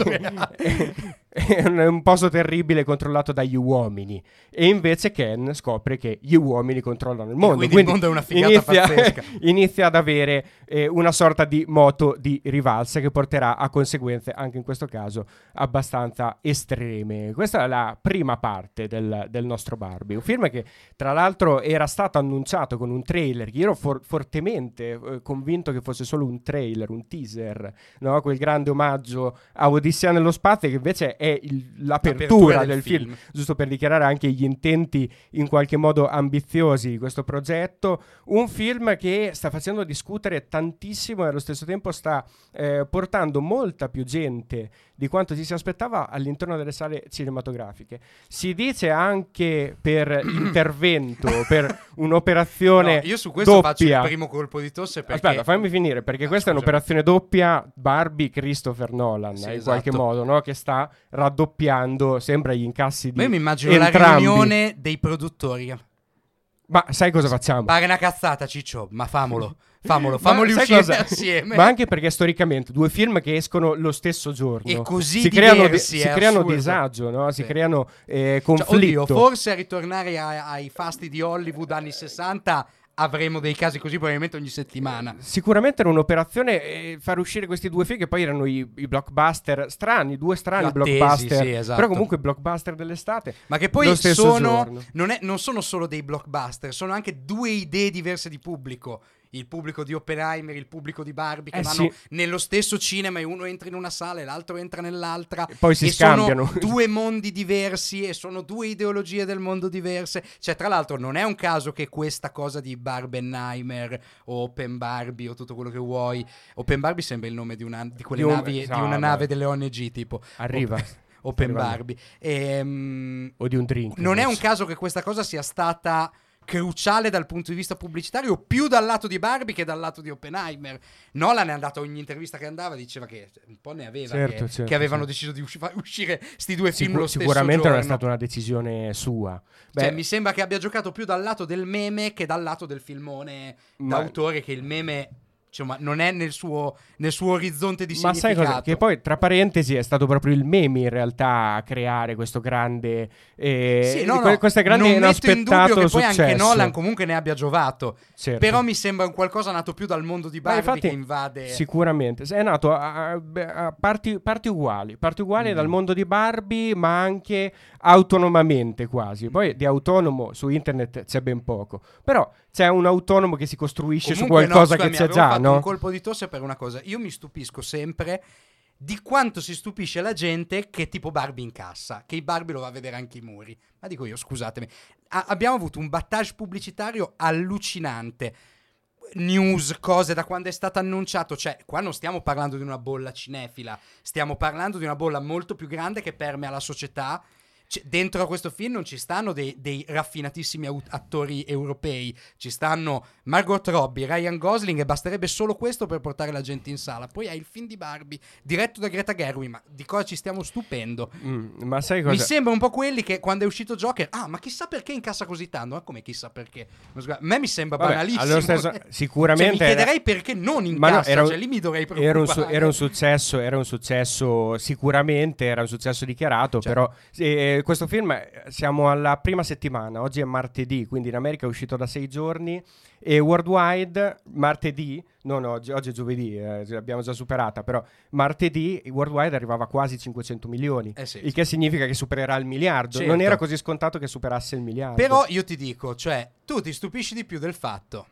È un posto terribile controllato dagli uomini, e invece Ken scopre che gli uomini controllano il mondo, quindi, quindi il mondo è una figata inizia, pazzesca inizia ad avere eh, una sorta di moto di rivalsa che porterà a conseguenze anche in questo caso abbastanza estreme. Questa è la prima parte del, del nostro Barbie, un film che tra l'altro era stato annunciato con un trailer che io ero for- fortemente eh, convinto che fosse solo un trailer, un teaser, no? Quel grande omaggio a Odissea nello spazio, che invece è il, l'apertura, l'apertura del, del film. film, giusto per dichiarare anche gli intenti in qualche modo ambiziosi di questo progetto. Un film che sta facendo discutere tantissimo e allo stesso tempo sta eh, portando molta più gente di quanto ci si aspettava all'interno delle sale cinematografiche. Si dice anche per intervento, per un'operazione doppia. No, io su questo doppia. Faccio il primo colpo di tosse perché... Aspetta, fammi finire, perché ah, questa scusa. È un'operazione doppia Barbie Christopher Nolan, sì, in esatto. qualche modo, no? Che sta raddoppiando, sembra, gli incassi di entrambi. Io mi immagino entrambi. La riunione dei produttori. Ma sai cosa facciamo? Pare una cazzata, Ciccio, ma famolo. Famolo, famoli uscire assieme. Ma anche perché storicamente due film che escono lo stesso giorno e così si creano, diversi, di- si creano disagio, no? Si sì. creano eh, conflitto. Cioè, oddio, forse a ritornare a- ai fasti di Hollywood anni sessanta avremo dei casi così probabilmente ogni settimana. Sicuramente era un'operazione eh, far uscire questi due film che poi erano i, i blockbuster strani, due strani attesi, blockbuster, sì, esatto. però comunque blockbuster dell'estate. Ma che poi sono non, è, non sono solo dei blockbuster, sono anche due idee diverse di pubblico. Il pubblico di Oppenheimer, il pubblico di Barbie, che eh, vanno sì. nello stesso cinema e uno entra in una sala e l'altro entra nell'altra e poi si e scambiano. Sono due mondi diversi e sono due ideologie del mondo diverse. Cioè, tra l'altro non è un caso che questa cosa di Barbenheimer o Open Barbie o tutto quello che vuoi, Open Barbie sembra il nome di una di quelle di un, navi no, di una nave delle O N G tipo arriva Open, Open Barbie ehm, o di un drink. Non invece. È un caso che questa cosa sia stata cruciale dal punto di vista pubblicitario, più dal lato di Barbie che dal lato di Oppenheimer. Nolan è andato, ogni intervista che andava diceva che un po' ne aveva certo, che, certo, che avevano certo. deciso di usci- far uscire sti due film Sicur- lo stesso sicuramente giorno. Non è stata una decisione sua. Beh, cioè, mi sembra che abbia giocato più dal lato del meme che dal lato del filmone ma... d'autore, che il meme insomma non è nel suo, nel suo orizzonte di ma significato. Ma sai cosa? Che poi, tra parentesi, è stato proprio il meme in realtà a creare questo grande eh, sì, no, no, questa grande non metto in dubbio che poi successo. Anche Nolan comunque ne abbia giovato certo. però mi sembra un qualcosa nato più dal mondo di Barbie, infatti, che invade sicuramente è nato a, a, a parti, parti uguali parti uguali mm. dal mondo di Barbie, ma anche autonomamente quasi. Poi di autonomo su internet c'è ben poco, però c'è un autonomo che si costruisce comunque su qualcosa no, che c'è già. No? Un colpo di tosse per una cosa. Io mi stupisco sempre di quanto si stupisce la gente che tipo Barbie incassa, che i Barbie lo va a vedere anche i muri. Ma dico io, scusatemi, a- abbiamo avuto un battage pubblicitario allucinante. News, cose da quando è stato annunciato. Cioè, qua non stiamo parlando di una bolla cinefila, stiamo parlando di una bolla molto più grande che permea la società. C- dentro a questo film non ci stanno dei, dei raffinatissimi aut- attori europei, ci stanno Margot Robbie, Ryan Gosling, e basterebbe solo questo per portare la gente in sala. Poi hai il film di Barbie diretto da Greta Gerwig, ma di cosa ci stiamo stupendo? Mm, ma sai cosa? Mi sembra un po' quelli che quando è uscito Joker, ah ma chissà perché incassa così tanto, ma come chissà perché? A me mi sembra Vabbè, banalissimo. Allora stesso, sicuramente cioè, mi chiederei era... perché non incassa, no, era un... cioè lì mi dovrei preoccupare. Era un, su- era un successo, era un successo sicuramente, era un successo dichiarato, cioè, però... Eh, questo film, siamo alla prima settimana, oggi è martedì, quindi in America è uscito da sei giorni e worldwide martedì, non oggi, oggi è giovedì, eh, l'abbiamo già superata, però martedì worldwide arrivava quasi cinquecento milioni, eh sì, il che significa che supererà il miliardo, certo. Non era così scontato che superasse il miliardo. Però io ti dico, cioè, tu ti stupisci di più del fatto...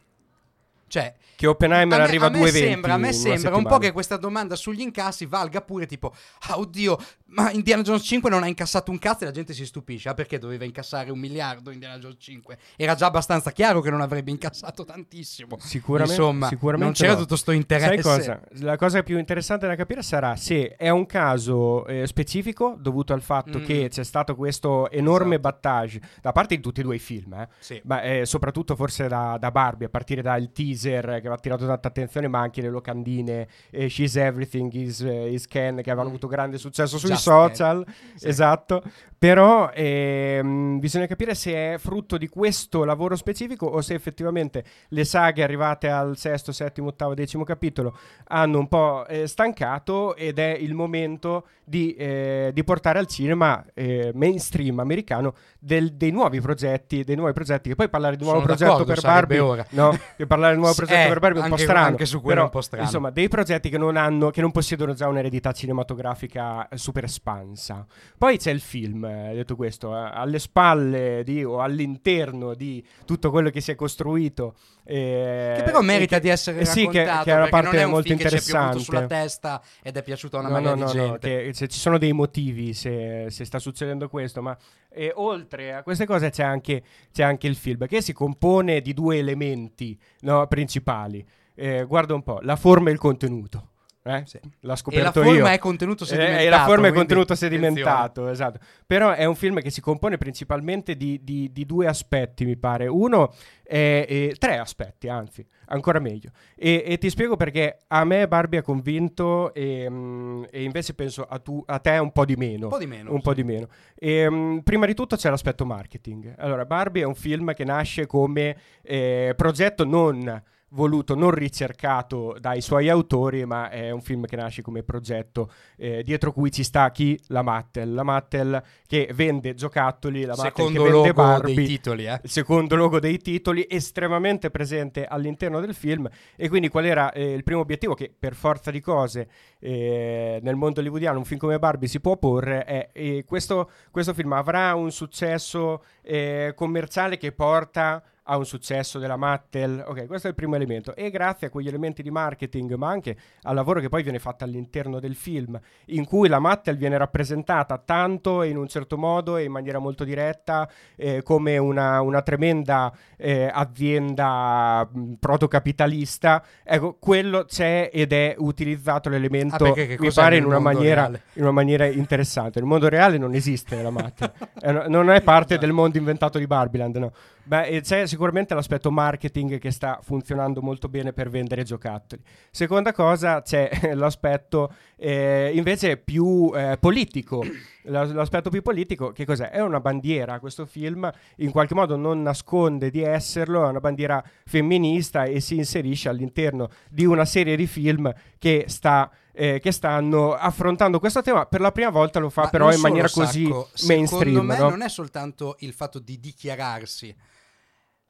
Cioè, che Oppenheimer me, arriva a due venti sembra, a me sembra un po' che questa domanda sugli incassi valga pure tipo ah oddio, ma Indiana Jones cinque non ha incassato un cazzo, e la gente si stupisce, ah perché doveva incassare un miliardo Indiana Jones cinque? Era già abbastanza chiaro che non avrebbe incassato tantissimo. Sicuramente, Insomma, sicuramente non c'era no. tutto sto interesse. Sai cosa? La cosa più interessante da capire sarà se è un caso eh, specifico dovuto al fatto mm. che c'è stato questo enorme esatto. battage da parte di tutti e due i film, eh. Sì. Ma eh, soprattutto forse da, da Barbie, a partire dal teaser che aveva attirato tanta attenzione, ma anche le locandine eh, She's Everything is, eh, is Ken, che avevano avuto grande successo sui Just social sì. esatto però ehm, bisogna capire se è frutto di questo lavoro specifico o se effettivamente le saghe arrivate al sesto, settimo, ottavo, decimo capitolo hanno un po' eh, stancato ed è il momento di, eh, di portare al cinema eh, mainstream americano del, dei nuovi progetti dei nuovi progetti che poi parlare di nuovo Sono progetto per Barbie ora. no che parlare di nuovo progetto eh, per Barbie è un po' strano, anche su quello però, un po' strano. Insomma, dei progetti che non hanno, che non possiedono già un'eredità cinematografica super espansa. Poi c'è il film, eh, detto questo, eh, alle spalle di o all'interno di tutto quello che si è costruito, eh, che però merita che, di essere raccontato, sì, che, che è una parte non è un molto interessante. Che ci è piovuto sulla testa ed è piaciuto a una no, marea no, di no, gente. No, che, se ci sono dei motivi se, se sta succedendo questo, ma eh, oltre a queste cose c'è anche c'è anche il film, che si compone di due elementi, no, principali. eh, guarda un po', la forma e il contenuto. Eh? Sì. L'ho scoperto io. E la forma io. È contenuto sedimentato. Eh, e la forma è contenuto sedimentato, attenzione. Esatto. Però è un film che si compone principalmente di, di, di due aspetti, mi pare. Uno, è, è, tre aspetti, anzi, ancora meglio. E, e ti spiego perché a me Barbie ha convinto e, mh, e invece penso a, tu, a te un po' di meno. Un po' di meno. Un sì. po' di meno. E, mh, prima di tutto c'è l'aspetto marketing. Allora, Barbie è un film che nasce come eh, progetto non... voluto, non ricercato dai suoi autori, ma è un film che nasce come progetto eh, dietro cui ci sta chi? La Mattel, la Mattel che vende giocattoli, la Mattel secondo che vende Barbie, dei titoli, eh? Il secondo logo dei titoli estremamente presente all'interno del film. E quindi qual era eh, il primo obiettivo che per forza di cose eh, nel mondo hollywoodiano un film come Barbie si può porre è eh, questo, questo film avrà un successo eh, commerciale che porta ha un successo della Mattel. Ok, questo è il primo elemento. E grazie a quegli elementi di marketing, ma anche al lavoro che poi viene fatto all'interno del film, in cui la Mattel viene rappresentata tanto e in un certo modo e in maniera molto diretta eh, come una, una tremenda eh, azienda mh, protocapitalista. Ecco, quello c'è ed è utilizzato l'elemento, ah, perché, mi pare, in una, maniera, in una maniera interessante. Nel mondo reale non esiste la Mattel. eh, no, non è parte del mondo inventato di Barbieland, no. Beh, c'è sicuramente l'aspetto marketing che sta funzionando molto bene per vendere giocattoli. Seconda cosa, c'è l'aspetto eh, invece più eh, politico. L'aspetto più politico, che cos'è? È una bandiera. Questo film in qualche modo non nasconde di esserlo, è una bandiera femminista e si inserisce all'interno di una serie di film che sta... Eh, che stanno affrontando questo tema per la prima volta, lo fa ma però in maniera sacco, così mainstream. Secondo me, no? Non è soltanto il fatto di dichiararsi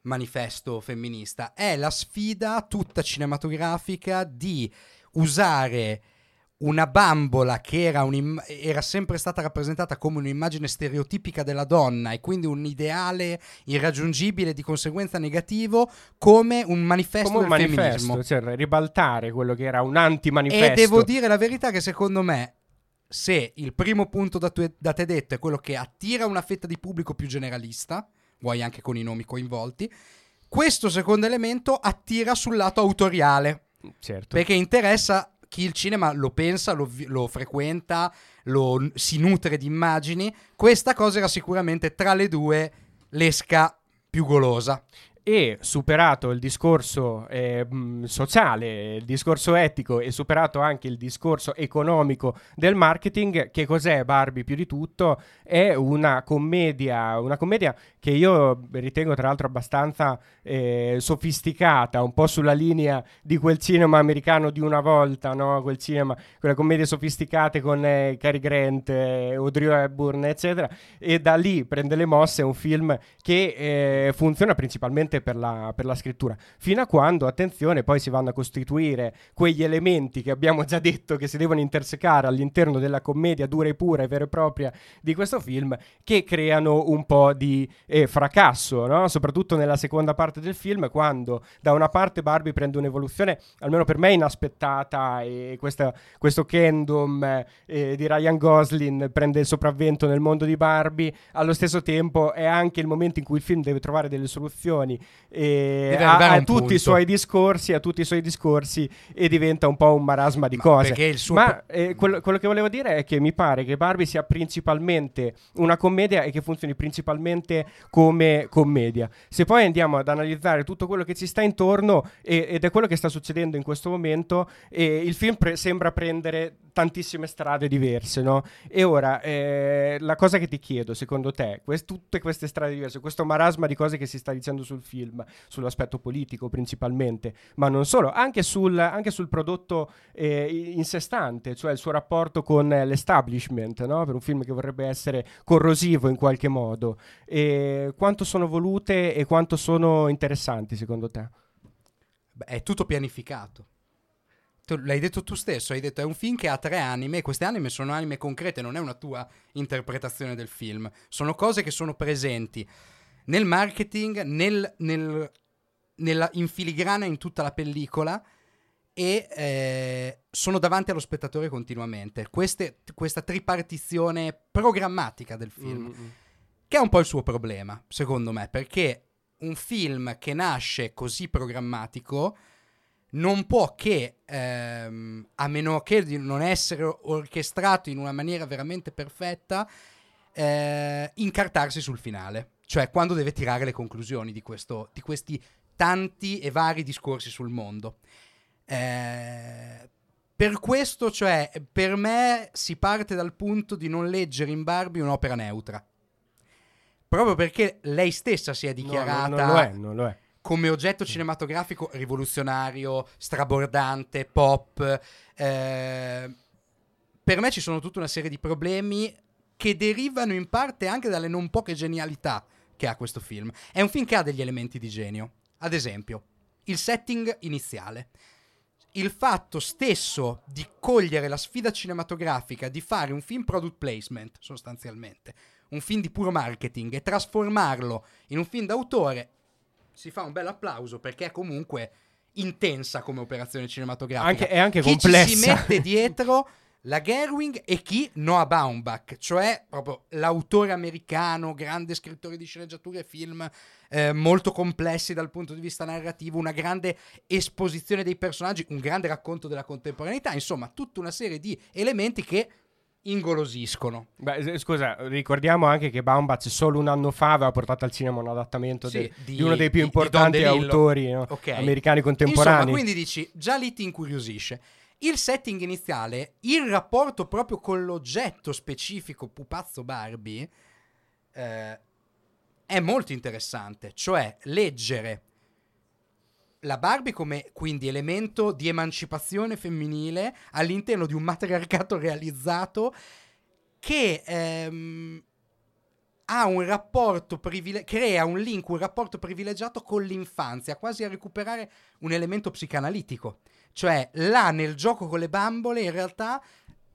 manifesto femminista, è la sfida tutta cinematografica di usare una bambola che era, era sempre stata rappresentata come un'immagine stereotipica della donna e quindi un ideale irraggiungibile, di conseguenza negativo, come un manifesto come un del manifesto, femminismo, cioè ribaltare quello che era un anti-manifesto. E devo dire la verità che secondo me, se il primo punto da, tu- da te detto è quello che attira una fetta di pubblico più generalista, vuoi anche con i nomi coinvolti, questo secondo elemento attira sul lato autoriale, certo, perché interessa chi il cinema lo pensa, lo, lo frequenta, lo, si nutre di immagini. Questa cosa era sicuramente tra le due l'esca più golosa. E superato il discorso eh, sociale, il discorso etico e superato anche il discorso economico del marketing, che cos'è Barbie più di tutto? È una commedia, una commedia che io ritengo tra l'altro abbastanza eh, sofisticata, un po' sulla linea di quel cinema americano di una volta, no? Quel cinema, quelle commedie sofisticate con eh, Cary Grant, eh, Audrey Hepburn, eccetera. E da lì prende le mosse. È un film che eh, funziona principalmente per la, per la scrittura, fino a quando, attenzione, poi si vanno a costituire quegli elementi che abbiamo già detto che si devono intersecare all'interno della commedia dura e pura e vera e propria di questo film, che creano un po' di eh, fracasso, no? Soprattutto nella seconda parte del film, quando da una parte Barbie prende un'evoluzione almeno per me inaspettata e questa, questo fandom eh, di Ryan Gosling prende il sopravvento nel mondo di Barbie. Allo stesso tempo è anche il momento in cui il film deve trovare delle soluzioni E a, a tutti punto. i suoi discorsi a tutti i suoi discorsi e diventa un po' un marasma di ma cose ma p- eh, quello, quello che volevo dire è che mi pare che Barbie sia principalmente una commedia e che funzioni principalmente come commedia. Se poi andiamo ad analizzare tutto quello che ci sta intorno e, ed è quello che sta succedendo in questo momento, e il film pre- sembra prendere tantissime strade diverse, no? E ora eh, la cosa che ti chiedo, secondo te quest- tutte queste strade diverse, questo marasma di cose che si sta dicendo sul film, sull'aspetto politico principalmente, ma non solo, anche sul, anche sul prodotto eh, in sé stante, cioè il suo rapporto con eh, l'establishment, no? Per un film che vorrebbe essere corrosivo in qualche modo, e quanto sono volute e quanto sono interessanti secondo te? Beh, è tutto pianificato. L'hai detto tu stesso, hai detto è un film che ha tre anime e queste anime sono anime concrete, non è una tua interpretazione del film, sono cose che sono presenti nel marketing, nel, nel, nella, in filigrana in tutta la pellicola, e eh, sono davanti allo spettatore continuamente. Queste, questa tripartizione programmatica del film, mm-hmm. che è un po' il suo problema, secondo me, perché un film che nasce così programmatico non può che, ehm, a meno che di non essere orchestrato in una maniera veramente perfetta, eh, incartarsi sul finale, cioè quando deve tirare le conclusioni di, questo, di questi tanti e vari discorsi sul mondo. Eh, per questo, cioè, per me si parte dal punto di non leggere in Barbie un'opera neutra, proprio perché lei stessa si è dichiarata... No, non lo è, non lo è. Come oggetto cinematografico rivoluzionario, strabordante, pop. Eh, per me ci sono tutta una serie di problemi che derivano in parte anche dalle non poche genialità che ha questo film. È un film che ha degli elementi di genio. Ad esempio, il setting iniziale. Il fatto stesso di cogliere la sfida cinematografica, di fare un film product placement, sostanzialmente. Un film di puro marketing, e trasformarlo in un film d'autore... Si fa un bel applauso, perché è comunque intensa come operazione cinematografica. Anche, è anche chi complessa. Chi ci si mette dietro la Gerwig e chi Noah Baumbach, cioè proprio l'autore americano, grande scrittore di sceneggiature e film eh, molto complessi dal punto di vista narrativo, una grande esposizione dei personaggi, un grande racconto della contemporaneità, insomma tutta una serie di elementi che... ingolosiscono. Beh, scusa, ricordiamo anche che Baumbach solo un anno fa aveva portato al cinema un adattamento sì, de, di, di uno dei più importanti autori no? okay. americani contemporanei. Insomma, quindi dici, già lì ti incuriosisce. Il setting iniziale, il rapporto proprio con l'oggetto specifico pupazzo Barbie eh, è molto interessante, cioè leggere la Barbie come quindi elemento di emancipazione femminile all'interno di un matriarcato realizzato che ehm, ha un rapporto privile- crea un link, un rapporto privilegiato con l'infanzia, quasi a recuperare un elemento psicanalitico. Cioè là nel gioco con le bambole in realtà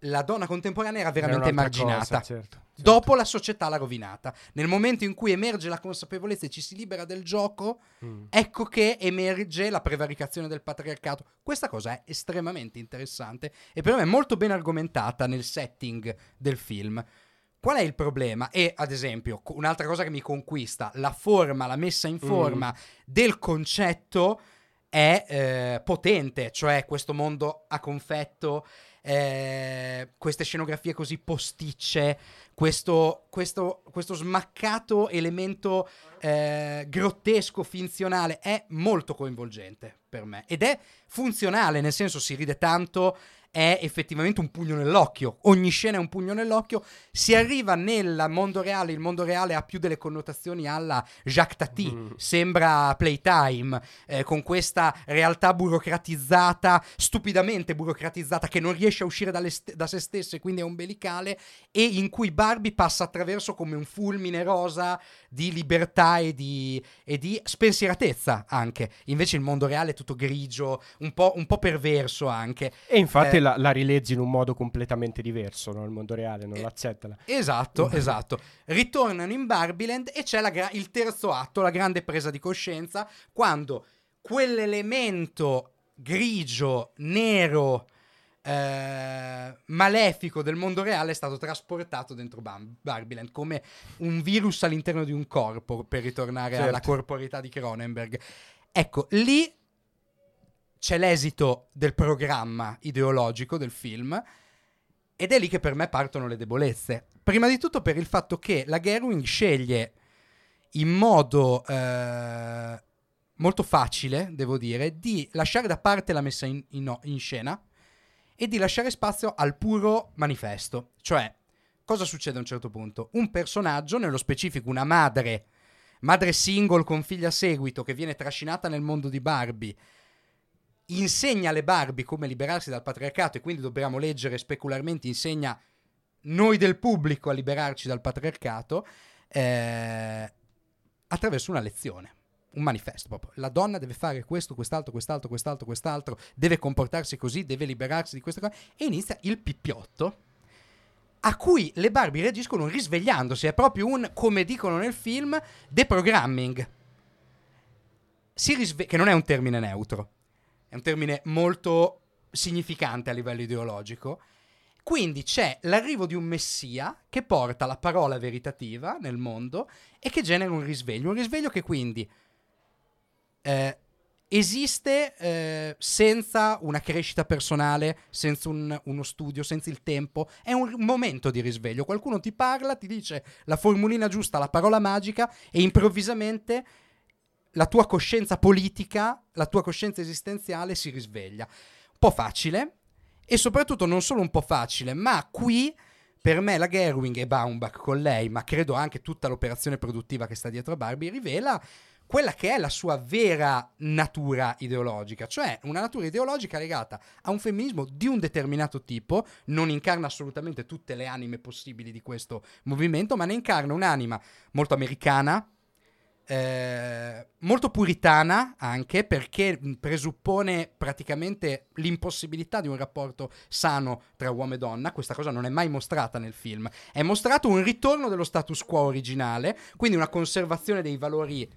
la donna contemporanea era veramente emarginata. Certo. Dopo certo. la società l'ha rovinata. Nel momento in cui emerge la consapevolezza e ci si libera del gioco, mm. ecco che emerge la prevaricazione del patriarcato. Questa cosa è estremamente interessante e per me è molto ben argomentata nel setting del film. Qual è il problema? E ad esempio un'altra cosa che mi conquista, la forma, la messa in forma mm. del concetto è eh, potente, cioè questo mondo a confetto, eh, queste scenografie così posticce, questo, questo, questo smaccato elemento eh, grottesco, finzionale, è molto coinvolgente per me ed è funzionale, nel senso si ride tanto, è effettivamente un pugno nell'occhio, ogni scena è un pugno nell'occhio, si arriva nel mondo reale, il mondo reale ha più delle connotazioni alla Jacques Tati, mm. sembra Playtime, eh, con questa realtà burocratizzata, stupidamente burocratizzata, che non riesce a uscire dalle st- da se stessa e quindi è ombelicale, e in cui Barbie passa attraverso come un fulmine rosa di libertà e di, e di spensieratezza anche. Invece il mondo reale è tutto grigio, un po', un po' perverso anche. E infatti eh, la, la rileggi in un modo completamente diverso, no? Il mondo reale non eh, l'accettala. Esatto, mm-hmm. esatto. Ritornano in Barbieland e c'è la gra- il terzo atto, la grande presa di coscienza, quando quell'elemento grigio, nero... Uh, malefico del mondo reale è stato trasportato dentro Bam- Barbieland come un virus all'interno di un corpo, per ritornare certo. alla corporeità di Cronenberg. Ecco, lì c'è l'esito del programma ideologico del film ed è lì che per me partono le debolezze, prima di tutto per il fatto che la Gerwig sceglie in modo uh, molto facile, devo dire, di lasciare da parte la messa in, in, in scena e di lasciare spazio al puro manifesto. Cioè, cosa succede a un certo punto? Un personaggio, nello specifico una madre, madre single con figlia a seguito, che viene trascinata nel mondo di Barbie, insegna alle Barbie come liberarsi dal patriarcato, e quindi dobbiamo leggere specularmente, insegna noi del pubblico a liberarci dal patriarcato, eh, attraverso una lezione. Un manifesto proprio. La donna deve fare questo, quest'altro, quest'altro, quest'altro, quest'altro, deve comportarsi così, deve liberarsi di queste cose. E inizia il pippiotto a cui le Barbie reagiscono risvegliandosi. È proprio un, come dicono nel film, deprogramming. Si risve- che non è un termine neutro, è un termine molto significante a livello ideologico. Quindi c'è l'arrivo di un messia che porta la parola veritativa nel mondo e che genera un risveglio. Un risveglio che quindi... Eh, esiste eh, senza una crescita personale, senza un, uno studio, senza il tempo. È un momento di risveglio. Qualcuno ti parla, ti dice la formulina giusta, la parola magica, e improvvisamente la tua coscienza politica, la tua coscienza esistenziale si risveglia. Un po' facile, e soprattutto non solo un po' facile, ma qui per me la Gerwig, e Baumbach con lei, ma credo anche tutta l'operazione produttiva che sta dietro a Barbie, rivela quella che è la sua vera natura ideologica, cioè una natura ideologica legata a un femminismo di un determinato tipo. Non incarna assolutamente tutte le anime possibili di questo movimento, ma ne incarna un'anima molto americana, Eh, molto puritana anche, perché presuppone praticamente l'impossibilità di un rapporto sano tra uomo e donna. Questa cosa non è mai mostrata nel film. È mostrato un ritorno dello status quo originale, quindi una conservazione dei valori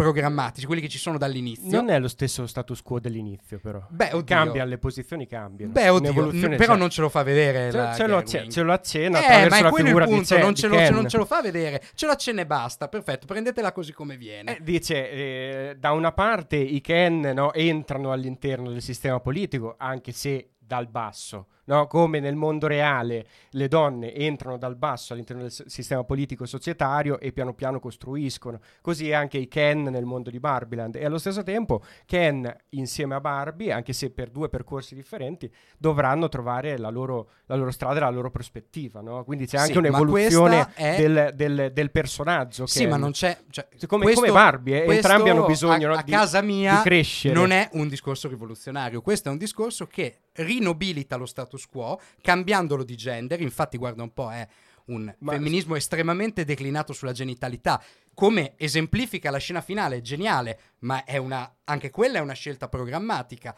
programmatici, quelli che ci sono dall'inizio. Non è lo stesso status quo dell'inizio, però. Beh, oddio. Cambia, le posizioni cambiano. Beh, oddio, n- però c'è. non ce lo fa vedere. Ce, la ce, lo, ce, ce lo accenna eh, attraverso la figura di Ken. Non ce lo, ce, non ce lo fa vedere, ce lo accenna e basta. Perfetto, prendetela così come viene. Eh, dice, eh, da una parte i Ken, no, entrano all'interno del sistema politico, anche se dal basso, no? Come nel mondo reale le donne entrano dal basso all'interno del sistema politico societario e piano piano costruiscono. Così anche i Ken nel mondo di Barbieland. E allo stesso tempo Ken insieme a Barbie, anche se per due percorsi differenti, dovranno trovare la loro, la loro strada e la loro prospettiva, no? Quindi c'è anche sì, un'evoluzione è... del, del, del personaggio. Sì, Ken. Ma non c'è... Cioè, come, questo, come Barbie, eh, entrambi hanno bisogno a, a di, casa mia di crescere. Non è un discorso rivoluzionario, questo è un discorso che rinnobilita lo status quo cambiandolo di gender. Infatti guarda un po', è un Ma... femminismo estremamente declinato sulla genitalità, come esemplifica la scena finale, geniale, ma è una, anche quella è una scelta programmatica.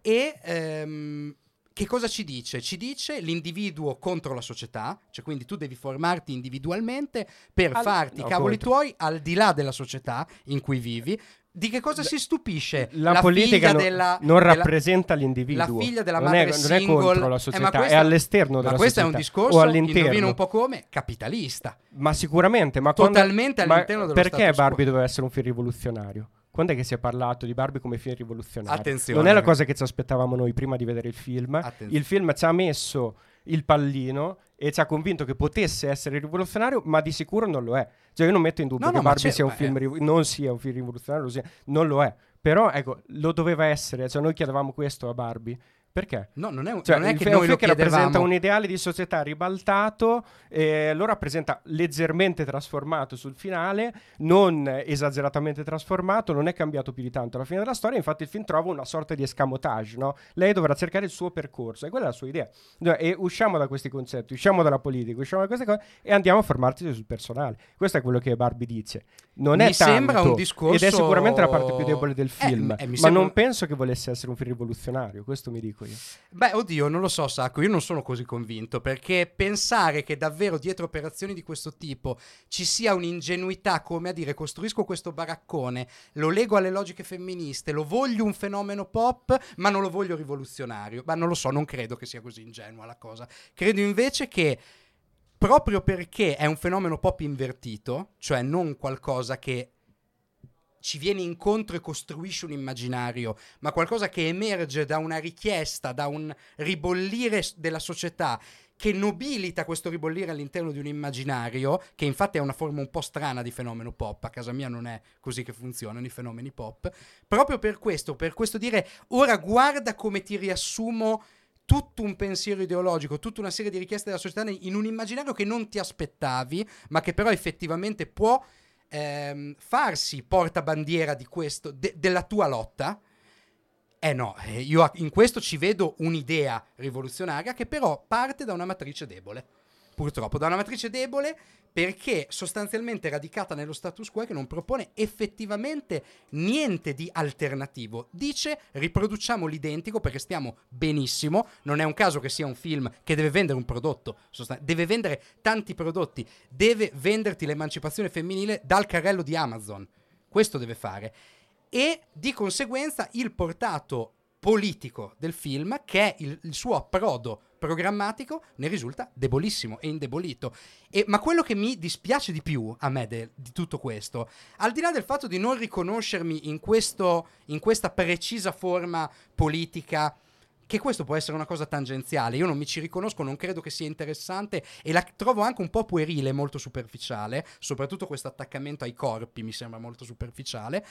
E ehm, che cosa ci dice? Ci dice l'individuo contro la società, cioè quindi tu devi formarti individualmente per al... farti no, cavoli contro. tuoi al di là della società in cui vivi. Di che cosa si stupisce? La, la politica non, della, non rappresenta della, l'individuo. La figlia della non madre è, single. Non è contro la società, eh, questa, è all'esterno della società. Ma questo società, è un discorso, o all'interno. Indovina un po' come, capitalista. Ma sicuramente. Ma Totalmente quando, all'interno ma dello status quo. Perché Barbie doveva essere un film rivoluzionario? Quando è che si è parlato di Barbie come film rivoluzionario? Attenzione. Non è la cosa che ci aspettavamo noi prima di vedere il film. Attenzione. Il film ci ha messo il pallino e ci ha convinto che potesse essere rivoluzionario, ma di sicuro non lo è. Cioè io non metto in dubbio no, che no, Barbie sia un film rivo- non sia un film rivoluzionario, sia, non lo è, però ecco, lo doveva essere. Cioè noi chiedevamo questo a Barbie. Perché? No, non è un, cioè, non è che noi lo chiedevamo. Rappresenta un ideale di società ribaltato, eh, lo rappresenta leggermente trasformato sul finale, non esageratamente trasformato, non è cambiato più di tanto alla fine della storia. Infatti il film trova una sorta di escamotage, no? Lei dovrà cercare il suo percorso, e quella è la sua idea. E usciamo da questi concetti, usciamo dalla politica, usciamo da queste cose e andiamo a formarci sul personale. Questo è quello che Barbie dice. Non mi è sembra tanto, un discorso... ed è sicuramente la parte più debole del film, eh, eh, ma sembra... non penso che volesse essere un film rivoluzionario, questo mi dico io. Beh, oddio, non lo so, Sacco, io non sono così convinto, perché pensare che davvero dietro operazioni di questo tipo ci sia un'ingenuità, come a dire, costruisco questo baraccone, lo lego alle logiche femministe, lo voglio un fenomeno pop, ma non lo voglio rivoluzionario. Ma non lo so, non credo che sia così ingenua la cosa. Credo invece che, proprio perché è un fenomeno pop invertito, cioè non qualcosa che ci viene incontro e costruisce un immaginario, ma qualcosa che emerge da una richiesta, da un ribollire della società, che nobilita questo ribollire all'interno di un immaginario, che infatti è una forma un po' strana di fenomeno pop. A casa mia non è così che funzionano i fenomeni pop. Proprio per questo, per questo dire, ora guarda come ti riassumo tutto un pensiero ideologico, tutta una serie di richieste della società in un immaginario che non ti aspettavi, ma che però effettivamente può ehm, farsi portabandiera di questo, de- della tua lotta. Eh no, io in questo ci vedo un'idea rivoluzionaria che però parte da una matrice debole, purtroppo, da una matrice debole perché sostanzialmente radicata nello status quo, che non propone effettivamente niente di alternativo. Dice riproduciamo l'identico perché stiamo benissimo. Non è un caso che sia un film che deve vendere un prodotto, sostan- deve vendere tanti prodotti, deve venderti l'emancipazione femminile dal carrello di Amazon, questo deve fare. E di conseguenza il portato politico del film, che il, il suo approdo programmatico ne risulta debolissimo e indebolito. E, ma quello che mi dispiace di più a me de, di tutto questo, al di là del fatto di non riconoscermi in, questo, in questa precisa forma politica, che questo può essere una cosa tangenziale, io non mi ci riconosco, non credo che sia interessante e la trovo anche un po' puerile, molto superficiale, soprattutto questo attaccamento ai corpi mi sembra molto superficiale,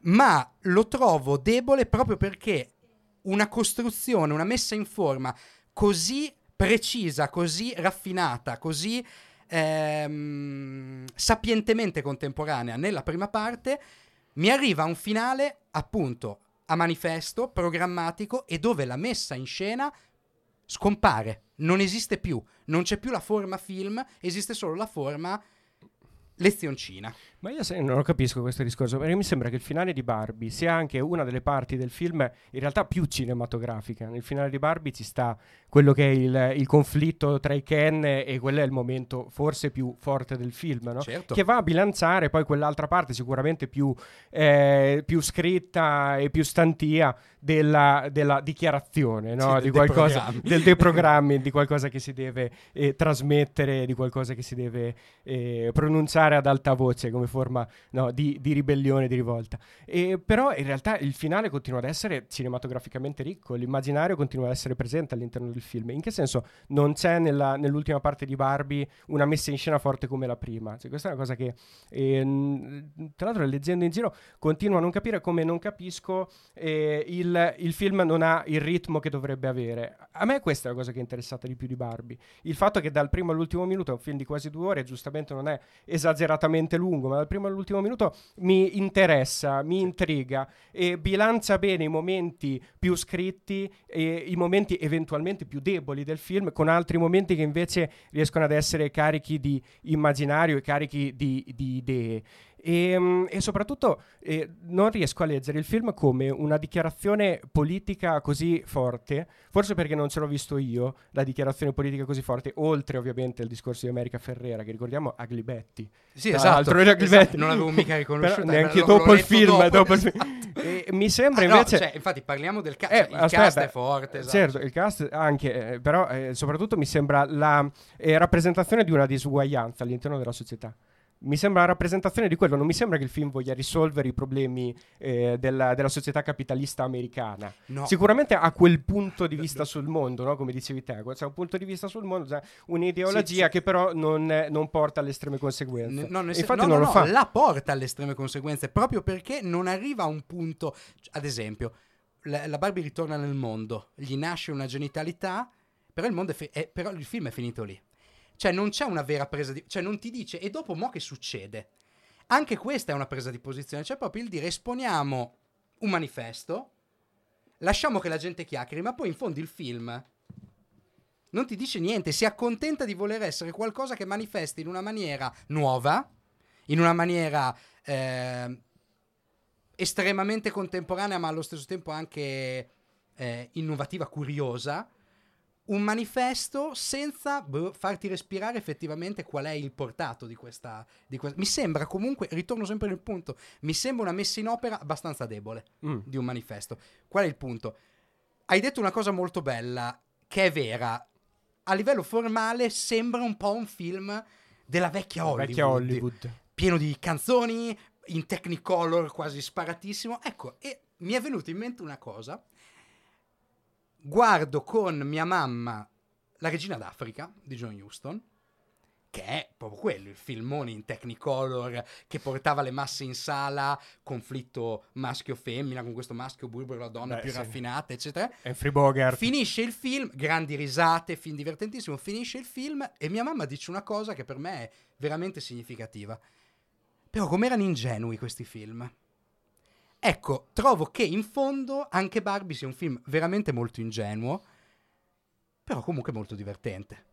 ma lo trovo debole proprio perché una costruzione, una messa in forma così precisa, così raffinata, così ehm, sapientemente contemporanea nella prima parte, mi arriva a un finale appunto a manifesto, programmatico, e dove la messa in scena scompare, non esiste più, non c'è più la forma film, esiste solo la forma lezioncina. Ma io se, non lo capisco questo discorso, perché mi sembra che il finale di Barbie sia anche una delle parti del film in realtà più cinematografica. Nel finale di Barbie ci sta quello che è il, il conflitto tra i Ken, e quello è il momento forse più forte del film, no? Certo. Che va a bilanciare poi quell'altra parte sicuramente più, eh, più scritta e più stantia della, della dichiarazione, no? Sì, di qualcosa, del deprogrammi, di qualcosa che si deve eh, trasmettere, di qualcosa che si deve eh, pronunciare ad alta voce come forma, no, di, di ribellione, di rivolta. E però in realtà il finale continua ad essere cinematograficamente ricco, l'immaginario continua ad essere presente all'interno del film. In che senso non c'è nella, nell'ultima parte di Barbie una messa in scena forte come la prima? Cioè, questa è una cosa che eh, tra l'altro leggendo in giro continuo a non capire, come non capisco eh, il, il film non ha il ritmo che dovrebbe avere. A me questa è la cosa che è interessata di più di Barbie, il fatto che dal primo all'ultimo minuto è un film di quasi due ore, giustamente non è esagerato esageratamente lungo, ma dal primo all'ultimo minuto mi interessa, mi intriga, e bilancia bene i momenti più scritti e i momenti eventualmente più deboli del film con altri momenti che invece riescono ad essere carichi di immaginario e carichi di, di idee. E, e soprattutto eh, non riesco a leggere il film come una dichiarazione politica così forte, forse perché non ce l'ho visto io la dichiarazione politica così forte, oltre ovviamente il discorso di America Ferrera, che ricordiamo a Glibetti. Sì, esatto, esatto, non l'avevo mica riconosciuto neanche dopo il film, dopo, dopo il esatto. film. E mi sembra ah, invece no, cioè, infatti parliamo del cast, eh, il aspetta, cast è forte, esatto. Certo, il cast anche, eh, però eh, soprattutto mi sembra la eh, rappresentazione di una disuguaglianza all'interno della società. Mi sembra la rappresentazione di quello, non mi sembra che il film voglia risolvere i problemi eh, della, della società capitalista americana. No. Sicuramente ha quel punto di vista sul mondo, no? Come dicevi te, c'è un punto di vista sul mondo, cioè un'ideologia sì, sì. che però non, non porta alle estreme conseguenze. No, no, infatti no, non no, lo no, fa. La porta alle estreme conseguenze, proprio perché non arriva a un punto. Ad esempio, la, la Barbie ritorna nel mondo, gli nasce una genitalità, però il, mondo è fi- è, però il film è finito lì. Cioè non c'è una vera presa di... Cioè non ti dice, e dopo mo che succede? Anche questa è una presa di posizione. Cioè proprio il dire, esponiamo un manifesto, lasciamo che la gente chiacchieri, ma poi in fondo il film non ti dice niente. Si accontenta di voler essere qualcosa che manifesti in una maniera nuova, in una maniera eh, estremamente contemporanea, ma allo stesso tempo anche eh, innovativa, curiosa. Un manifesto senza boh, farti respirare effettivamente qual è il portato di questa, di questa... Mi sembra comunque, ritorno sempre nel punto, mi sembra una messa in opera abbastanza debole mm. di un manifesto. Qual è il punto? Hai detto una cosa molto bella, che è vera. A livello formale sembra un po' un film della vecchia Hollywood. Vecchia Hollywood. Pieno di canzoni, in Technicolor quasi sparatissimo. Ecco, e mi è venuta in mente una cosa... Guardo con mia mamma La Regina d'Africa di John Huston, che è proprio quello, il filmone in Technicolor che portava le masse in sala, conflitto maschio-femmina con questo maschio burbero, la donna Beh, più sì. raffinata, eccetera. E Humphrey Bogart. Finisce il film, grandi risate, film divertentissimo, finisce il film e mia mamma dice una cosa che per me è veramente significativa. Però com'erano ingenui questi film. Ecco, trovo che in fondo anche Barbie sia un film veramente molto ingenuo, però comunque molto divertente.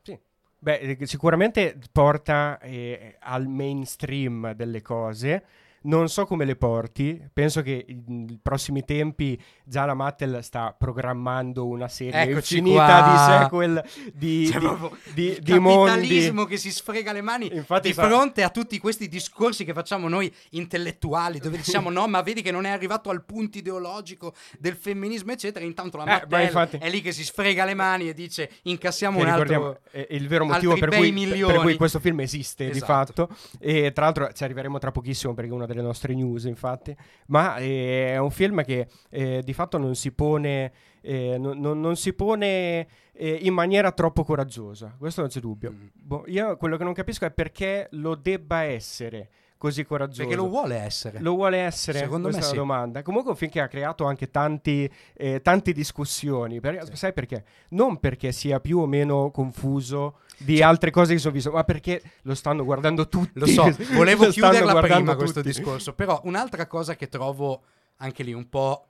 Sì. Beh, sicuramente porta eh, al mainstream delle cose, non so come le porti, penso che nei prossimi tempi già la Mattel sta programmando una serie Eccoci infinita qua. di sequel di, cioè, di, di, il di mondi. Capitalismo che si sfrega le mani. Infatti, di sa... fronte a tutti questi discorsi che facciamo noi intellettuali, dove diciamo no, ma vedi che non è arrivato al punto ideologico del femminismo eccetera, intanto la Mattel eh, infatti... è lì che si sfrega le mani e dice incassiamo che un altro è il vero motivo per cui, per cui questo film esiste, esatto, di fatto. E tra l'altro ci arriveremo tra pochissimo perché è una delle nostre news, infatti, ma eh, è un film che eh, di fatto non si pone eh, non, non, non si pone eh, in maniera troppo coraggiosa, questo non c'è dubbio. Mm. Boh, io quello che non capisco è perché lo debba essere così coraggioso, perché lo vuole essere, lo vuole essere secondo questa me è sì. Una domanda. Comunque un film che ha creato anche tanti eh, tante discussioni per, sì. Sai perché? Non perché sia più o meno confuso di cioè, altre cose che sono visto, ma perché lo stanno guardando tutti. Lo so, volevo lo chiuderla prima questo discorso, però un'altra cosa che trovo anche lì un po'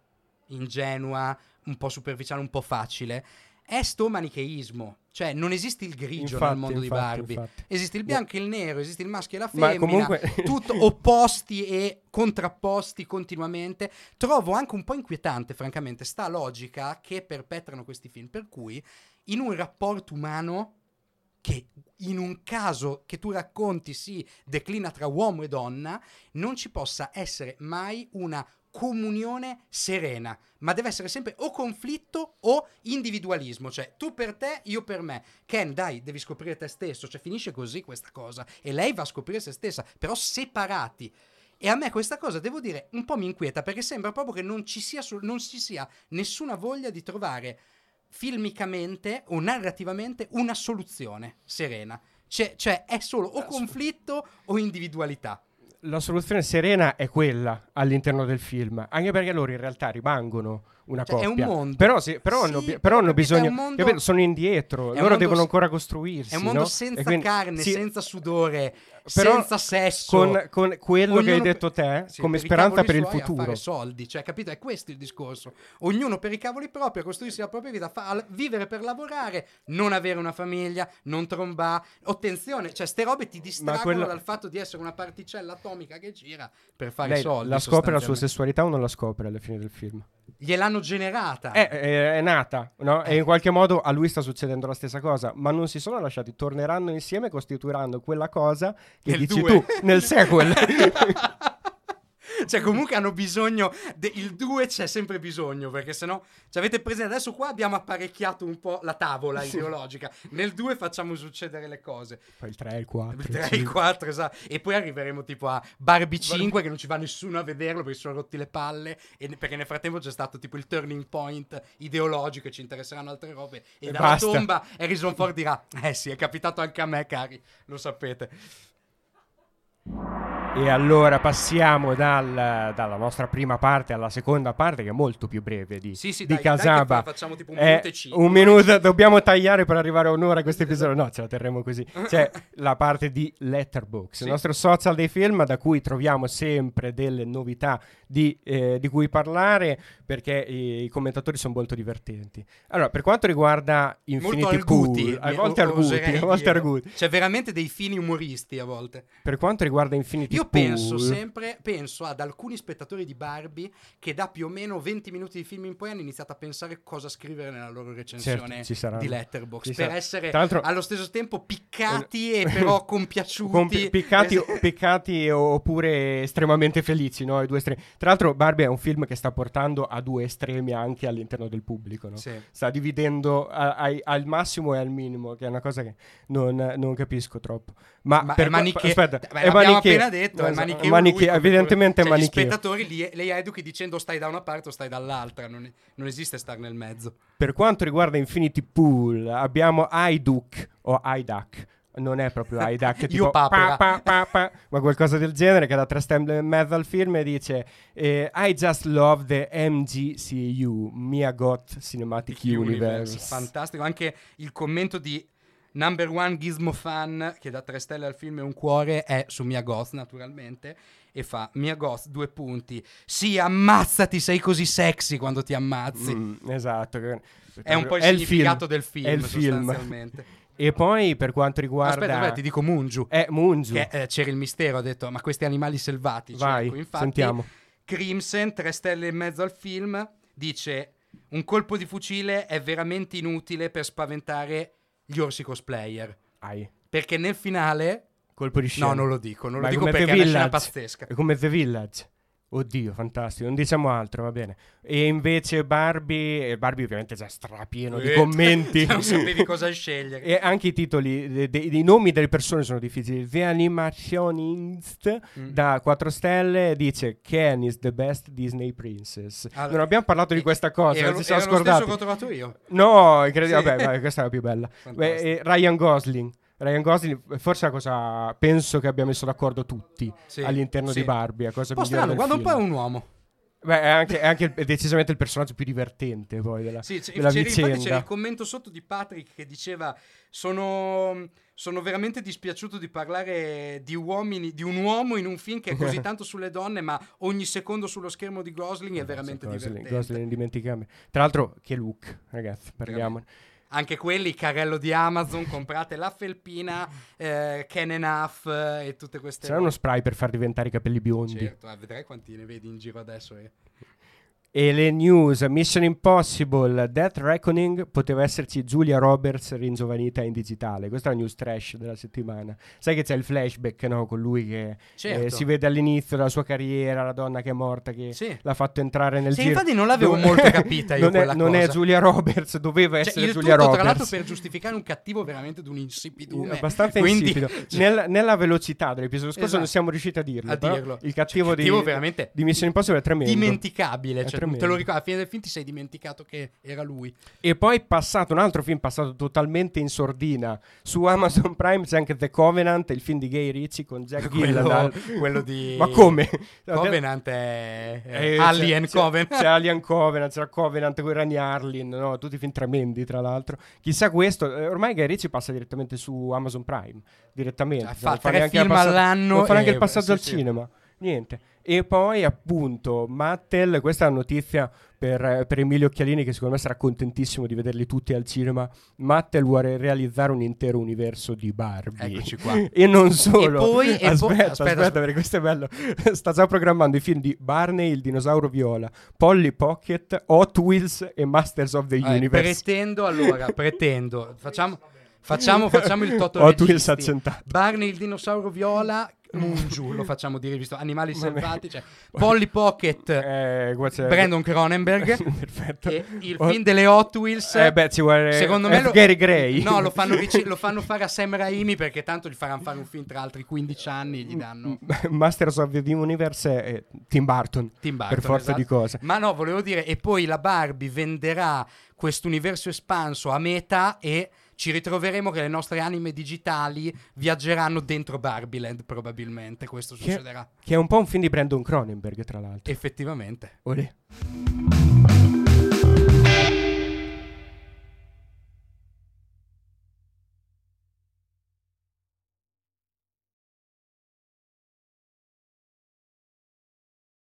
ingenua, un po' superficiale, un po' facile è sto manicheismo. Cioè non esiste il grigio, infatti, nel mondo, infatti, di Barbie, infatti. Esiste il bianco e il nero, esiste il maschio e la femmina, comunque... tutto opposti e contrapposti continuamente. Trovo anche un po' inquietante, francamente, sta logica che perpetrano questi film, per cui in un rapporto umano che in un caso che tu racconti si declina tra uomo e donna non ci possa essere mai una comunione serena, ma deve essere sempre o conflitto o individualismo, cioè tu per te, io per me. Ken, dai, devi scoprire te stesso, cioè finisce così questa cosa, e lei va a scoprire se stessa, però separati. E a me questa cosa, devo dire, un po' mi inquieta, perché sembra proprio che non ci sia, non ci sia nessuna voglia di trovare filmicamente o narrativamente una soluzione serena, cioè, cioè è solo o conflitto o individualità. La soluzione serena è quella all'interno del film, anche perché loro in realtà rimangono una cioè, coppia. È un mondo. Però, sì, però, sì, hanno, però hanno bisogno, mondo, capito, sono indietro, loro devono ancora costruirsi. È un mondo, no? Senza quindi, carne, sì, senza sudore, però senza sesso. Con, con quello ognuno che hai detto te, sì, come per speranza per il futuro. A fare soldi, cioè, capito? È questo il discorso. Ognuno per i cavoli propri, a costruirsi la propria vita, fa, vivere per lavorare, non avere una famiglia, non trombà. Attenzione, cioè, ste robe ti distraggono quello... dal fatto di essere una particella atomica che gira per fare Lei soldi. La scopre la sua sessualità o non la scopre alla fine del film? Gliel'hanno generata, è, è, è nata, no? Eh. E in qualche modo a lui sta succedendo la stessa cosa, ma non si sono lasciati, torneranno insieme e costituiranno quella cosa che nel dici due. Tu nel sequel. Cioè comunque hanno bisogno de- il due c'è sempre bisogno, perché sennò ci avete preso adesso qua abbiamo apparecchiato un po' la tavola ideologica, nel due facciamo succedere le cose, poi il tre e il quattro, il tre e il quattro, esatto, e poi arriveremo tipo a Barbie cinque che non ci va nessuno a vederlo perché sono rotti le palle e ne- perché nel frattempo c'è stato tipo il turning point ideologico e ci interesseranno altre robe e, e dalla basta. Tomba Harrison Ford dirà eh sì, è capitato anche a me, cari, lo sapete. E allora passiamo dal, dalla nostra prima parte alla seconda parte, che è molto più breve di, sì, sì, di dai, Casaba. Dai, facciamo tipo un minuto e cinque. Un minuto, dobbiamo tagliare per arrivare a un'ora questo episodio. No, ce la terremo così. C'è la parte di Letterboxd, sì, il nostro social dei film, da cui troviamo sempre delle novità di, eh, di cui parlare, perché i, i commentatori sono molto divertenti. Allora, per quanto riguarda Infinity Pool, a volte arguti, a volte arguti. C'è veramente dei fini umoristi a volte. Per quanto riguarda Infinity Pool, penso sempre penso ad alcuni spettatori di Barbie che da più o meno venti minuti di film in poi hanno iniziato a pensare cosa scrivere nella loro recensione, certo, di Letterboxd, per essere allo stesso tempo piccati eh, e però compiaciuti, compi- piccati, piccati oppure estremamente felici, no? I due estremi. Tra l'altro Barbie è un film che sta portando a due estremi anche all'interno del pubblico, no? Sì. Sta dividendo a, ai, al massimo e al minimo, che è una cosa che non, non capisco troppo, ma, ma per maniche... aspetta, beh, è l'abbiamo maniche... appena detto. No, manicheo, manicheo, lui, evidentemente cioè, manicheo. Gli spettatori li, li educhi dicendo stai da una parte o stai dall'altra, non, non esiste star nel mezzo. Per quanto riguarda Infinity Pool abbiamo Iduk o Idak, non è proprio Idak, tipo pa, pa, pa, pa, ma qualcosa del genere, che dà tre stelle e mezzo al film e dice eh, I just love the M G C U, Mia Goth Cinematic Universe. Universe. Fantastico, anche il commento di Number One Gizmo Fan, che dà tre stelle al film e un cuore, è su Mia Goth naturalmente, e fa Mia Goth due punti, sì, ammazzati, sei così sexy quando ti ammazzi. Mm, esatto, è un po' il è significato il film. del film, è il sostanzialmente film. E poi per quanto riguarda... Aspetta, aspetta, ti dico Mungiu. Eh, Mungiu. Che eh, c'era il mistero, ha detto, ma questi animali selvatici. Vai, ecco, infatti, sentiamo. Crimson, tre stelle e mezzo al film, dice... Un colpo di fucile è veramente inutile per spaventare gli orsi cosplayer. Ai. Perché nel finale... Colpo di scena. No, non lo dico, non lo dico perché è una scena pazzesca. È come The Village. Oddio, fantastico, non diciamo altro, va bene. E invece Barbie, Barbie ovviamente è già strapieno di commenti. Non sapevi cosa scegliere. E anche i titoli, i nomi delle persone sono difficili. The Animationist mm. da quattro stelle dice Ken is the best Disney princess. Allora, non abbiamo parlato di questa cosa, era, ci siamo era scordati. Era lo stesso che ho trovato io. No, incredibile, sì. Vabbè, vabbè, questa è la più bella. Beh, Ryan Gosling. Ryan Gosling forse è la cosa, penso che abbia messo d'accordo tutti, sì, all'interno, sì, di Barbie. Un po' strano, guarda un po', è un uomo. Beh, è anche, è anche il, decisamente il personaggio più divertente poi della, sì, c'è, della c'era, vicenda. C'era il commento sotto di Patrick che diceva sono, sono veramente dispiaciuto di parlare di uomini, di un uomo in un film che è così tanto sulle donne, ma ogni secondo sullo schermo di Gosling è veramente Gosling, divertente. Gosling, indimenticabile. Tra l'altro che look, ragazzi, parliamone. Anche quelli, carrello di Amazon, comprate la felpina, eh, Ken and Huff eh, e tutte queste... C'era uno spray per far diventare i capelli biondi. Certo, eh, vedrai quanti ne vedi in giro adesso. Eh. E le news, Mission Impossible, Death Reckoning, poteva esserci Julia Roberts ringiovanita in digitale. Questa è la news trash della settimana. Sai che c'è il flashback, no? Con lui che certo. eh, si vede all'inizio della sua carriera, la donna che è morta, che sì. l'ha fatto entrare nel sì, giro. Infatti non l'avevo non molto capita io non quella è, non cosa. Non è Julia Roberts, doveva essere cioè, Julia tutto, Roberts. Tra l'altro per giustificare un cattivo veramente di un insipidume. Abbastanza Quindi, insipido. Cioè... Nel, nella velocità dell'episodio scorso esatto. non siamo riusciti a dirlo. A dirlo. Il cattivo, cioè, il cattivo di, veramente di Mission Impossible è tremendo. Dimenticabile, cioè. Te lo ricordo, alla fine del film ti sei dimenticato che era lui. E poi passato un altro film passato totalmente in sordina su Amazon Prime, c'è anche The Covenant, il film di Guy Ritchie con Jack Gyllenhaal, quello, quello di ma come? Covenant è, è eh, Alien c'è, Covenant c'è, c'è Alien Covenant, c'era Covenant con Rani Arlin, no? Tutti film tremendi, tra l'altro. Chissà questo, ormai Guy Ritchie passa direttamente su Amazon Prime direttamente, cioè, fa tre anche film passato, all'anno, non fa neanche il passaggio sì, al sì. cinema, niente. E poi appunto Mattel, questa è la notizia per, per Emilio Occhialini, che secondo me sarà contentissimo di vederli tutti al cinema. Mattel vuole realizzare un intero universo di Barbie. Eccoci qua. E non solo. E poi, aspetta, e poi, aspetta, aspetta, aspetta, perché questo è bello. Sta già programmando i film di Barney, il dinosauro viola, Polly Pocket, Hot Wheels e Masters of the eh, Universe. Pretendo, allora, pretendo. Facciamo, facciamo, facciamo il toto Hot Wheels accentato. Barney, il dinosauro viola... Mungiu, lo facciamo dire, visto Animali selvatici, cioè, Polly Pocket, eh, Brandon Cronenberg, perfetto. E il oh. film delle Hot Wheels, eh beh, ci vuole, secondo me, lo, Gary Gray. No, lo fanno, ric- lo fanno fare a Sam Raimi, perché tanto gli faranno fare un film tra altri quindici anni, gli danno Masters of the Universe e Tim Burton, Tim Burton per forza esatto. di cose. Ma no, volevo dire, e poi la Barbie venderà questo universo espanso a metà e ci ritroveremo che le nostre anime digitali viaggeranno dentro Barbieland, probabilmente, questo che, succederà. Che è un po' un film di Brandon Cronenberg, tra l'altro. Effettivamente. Olè.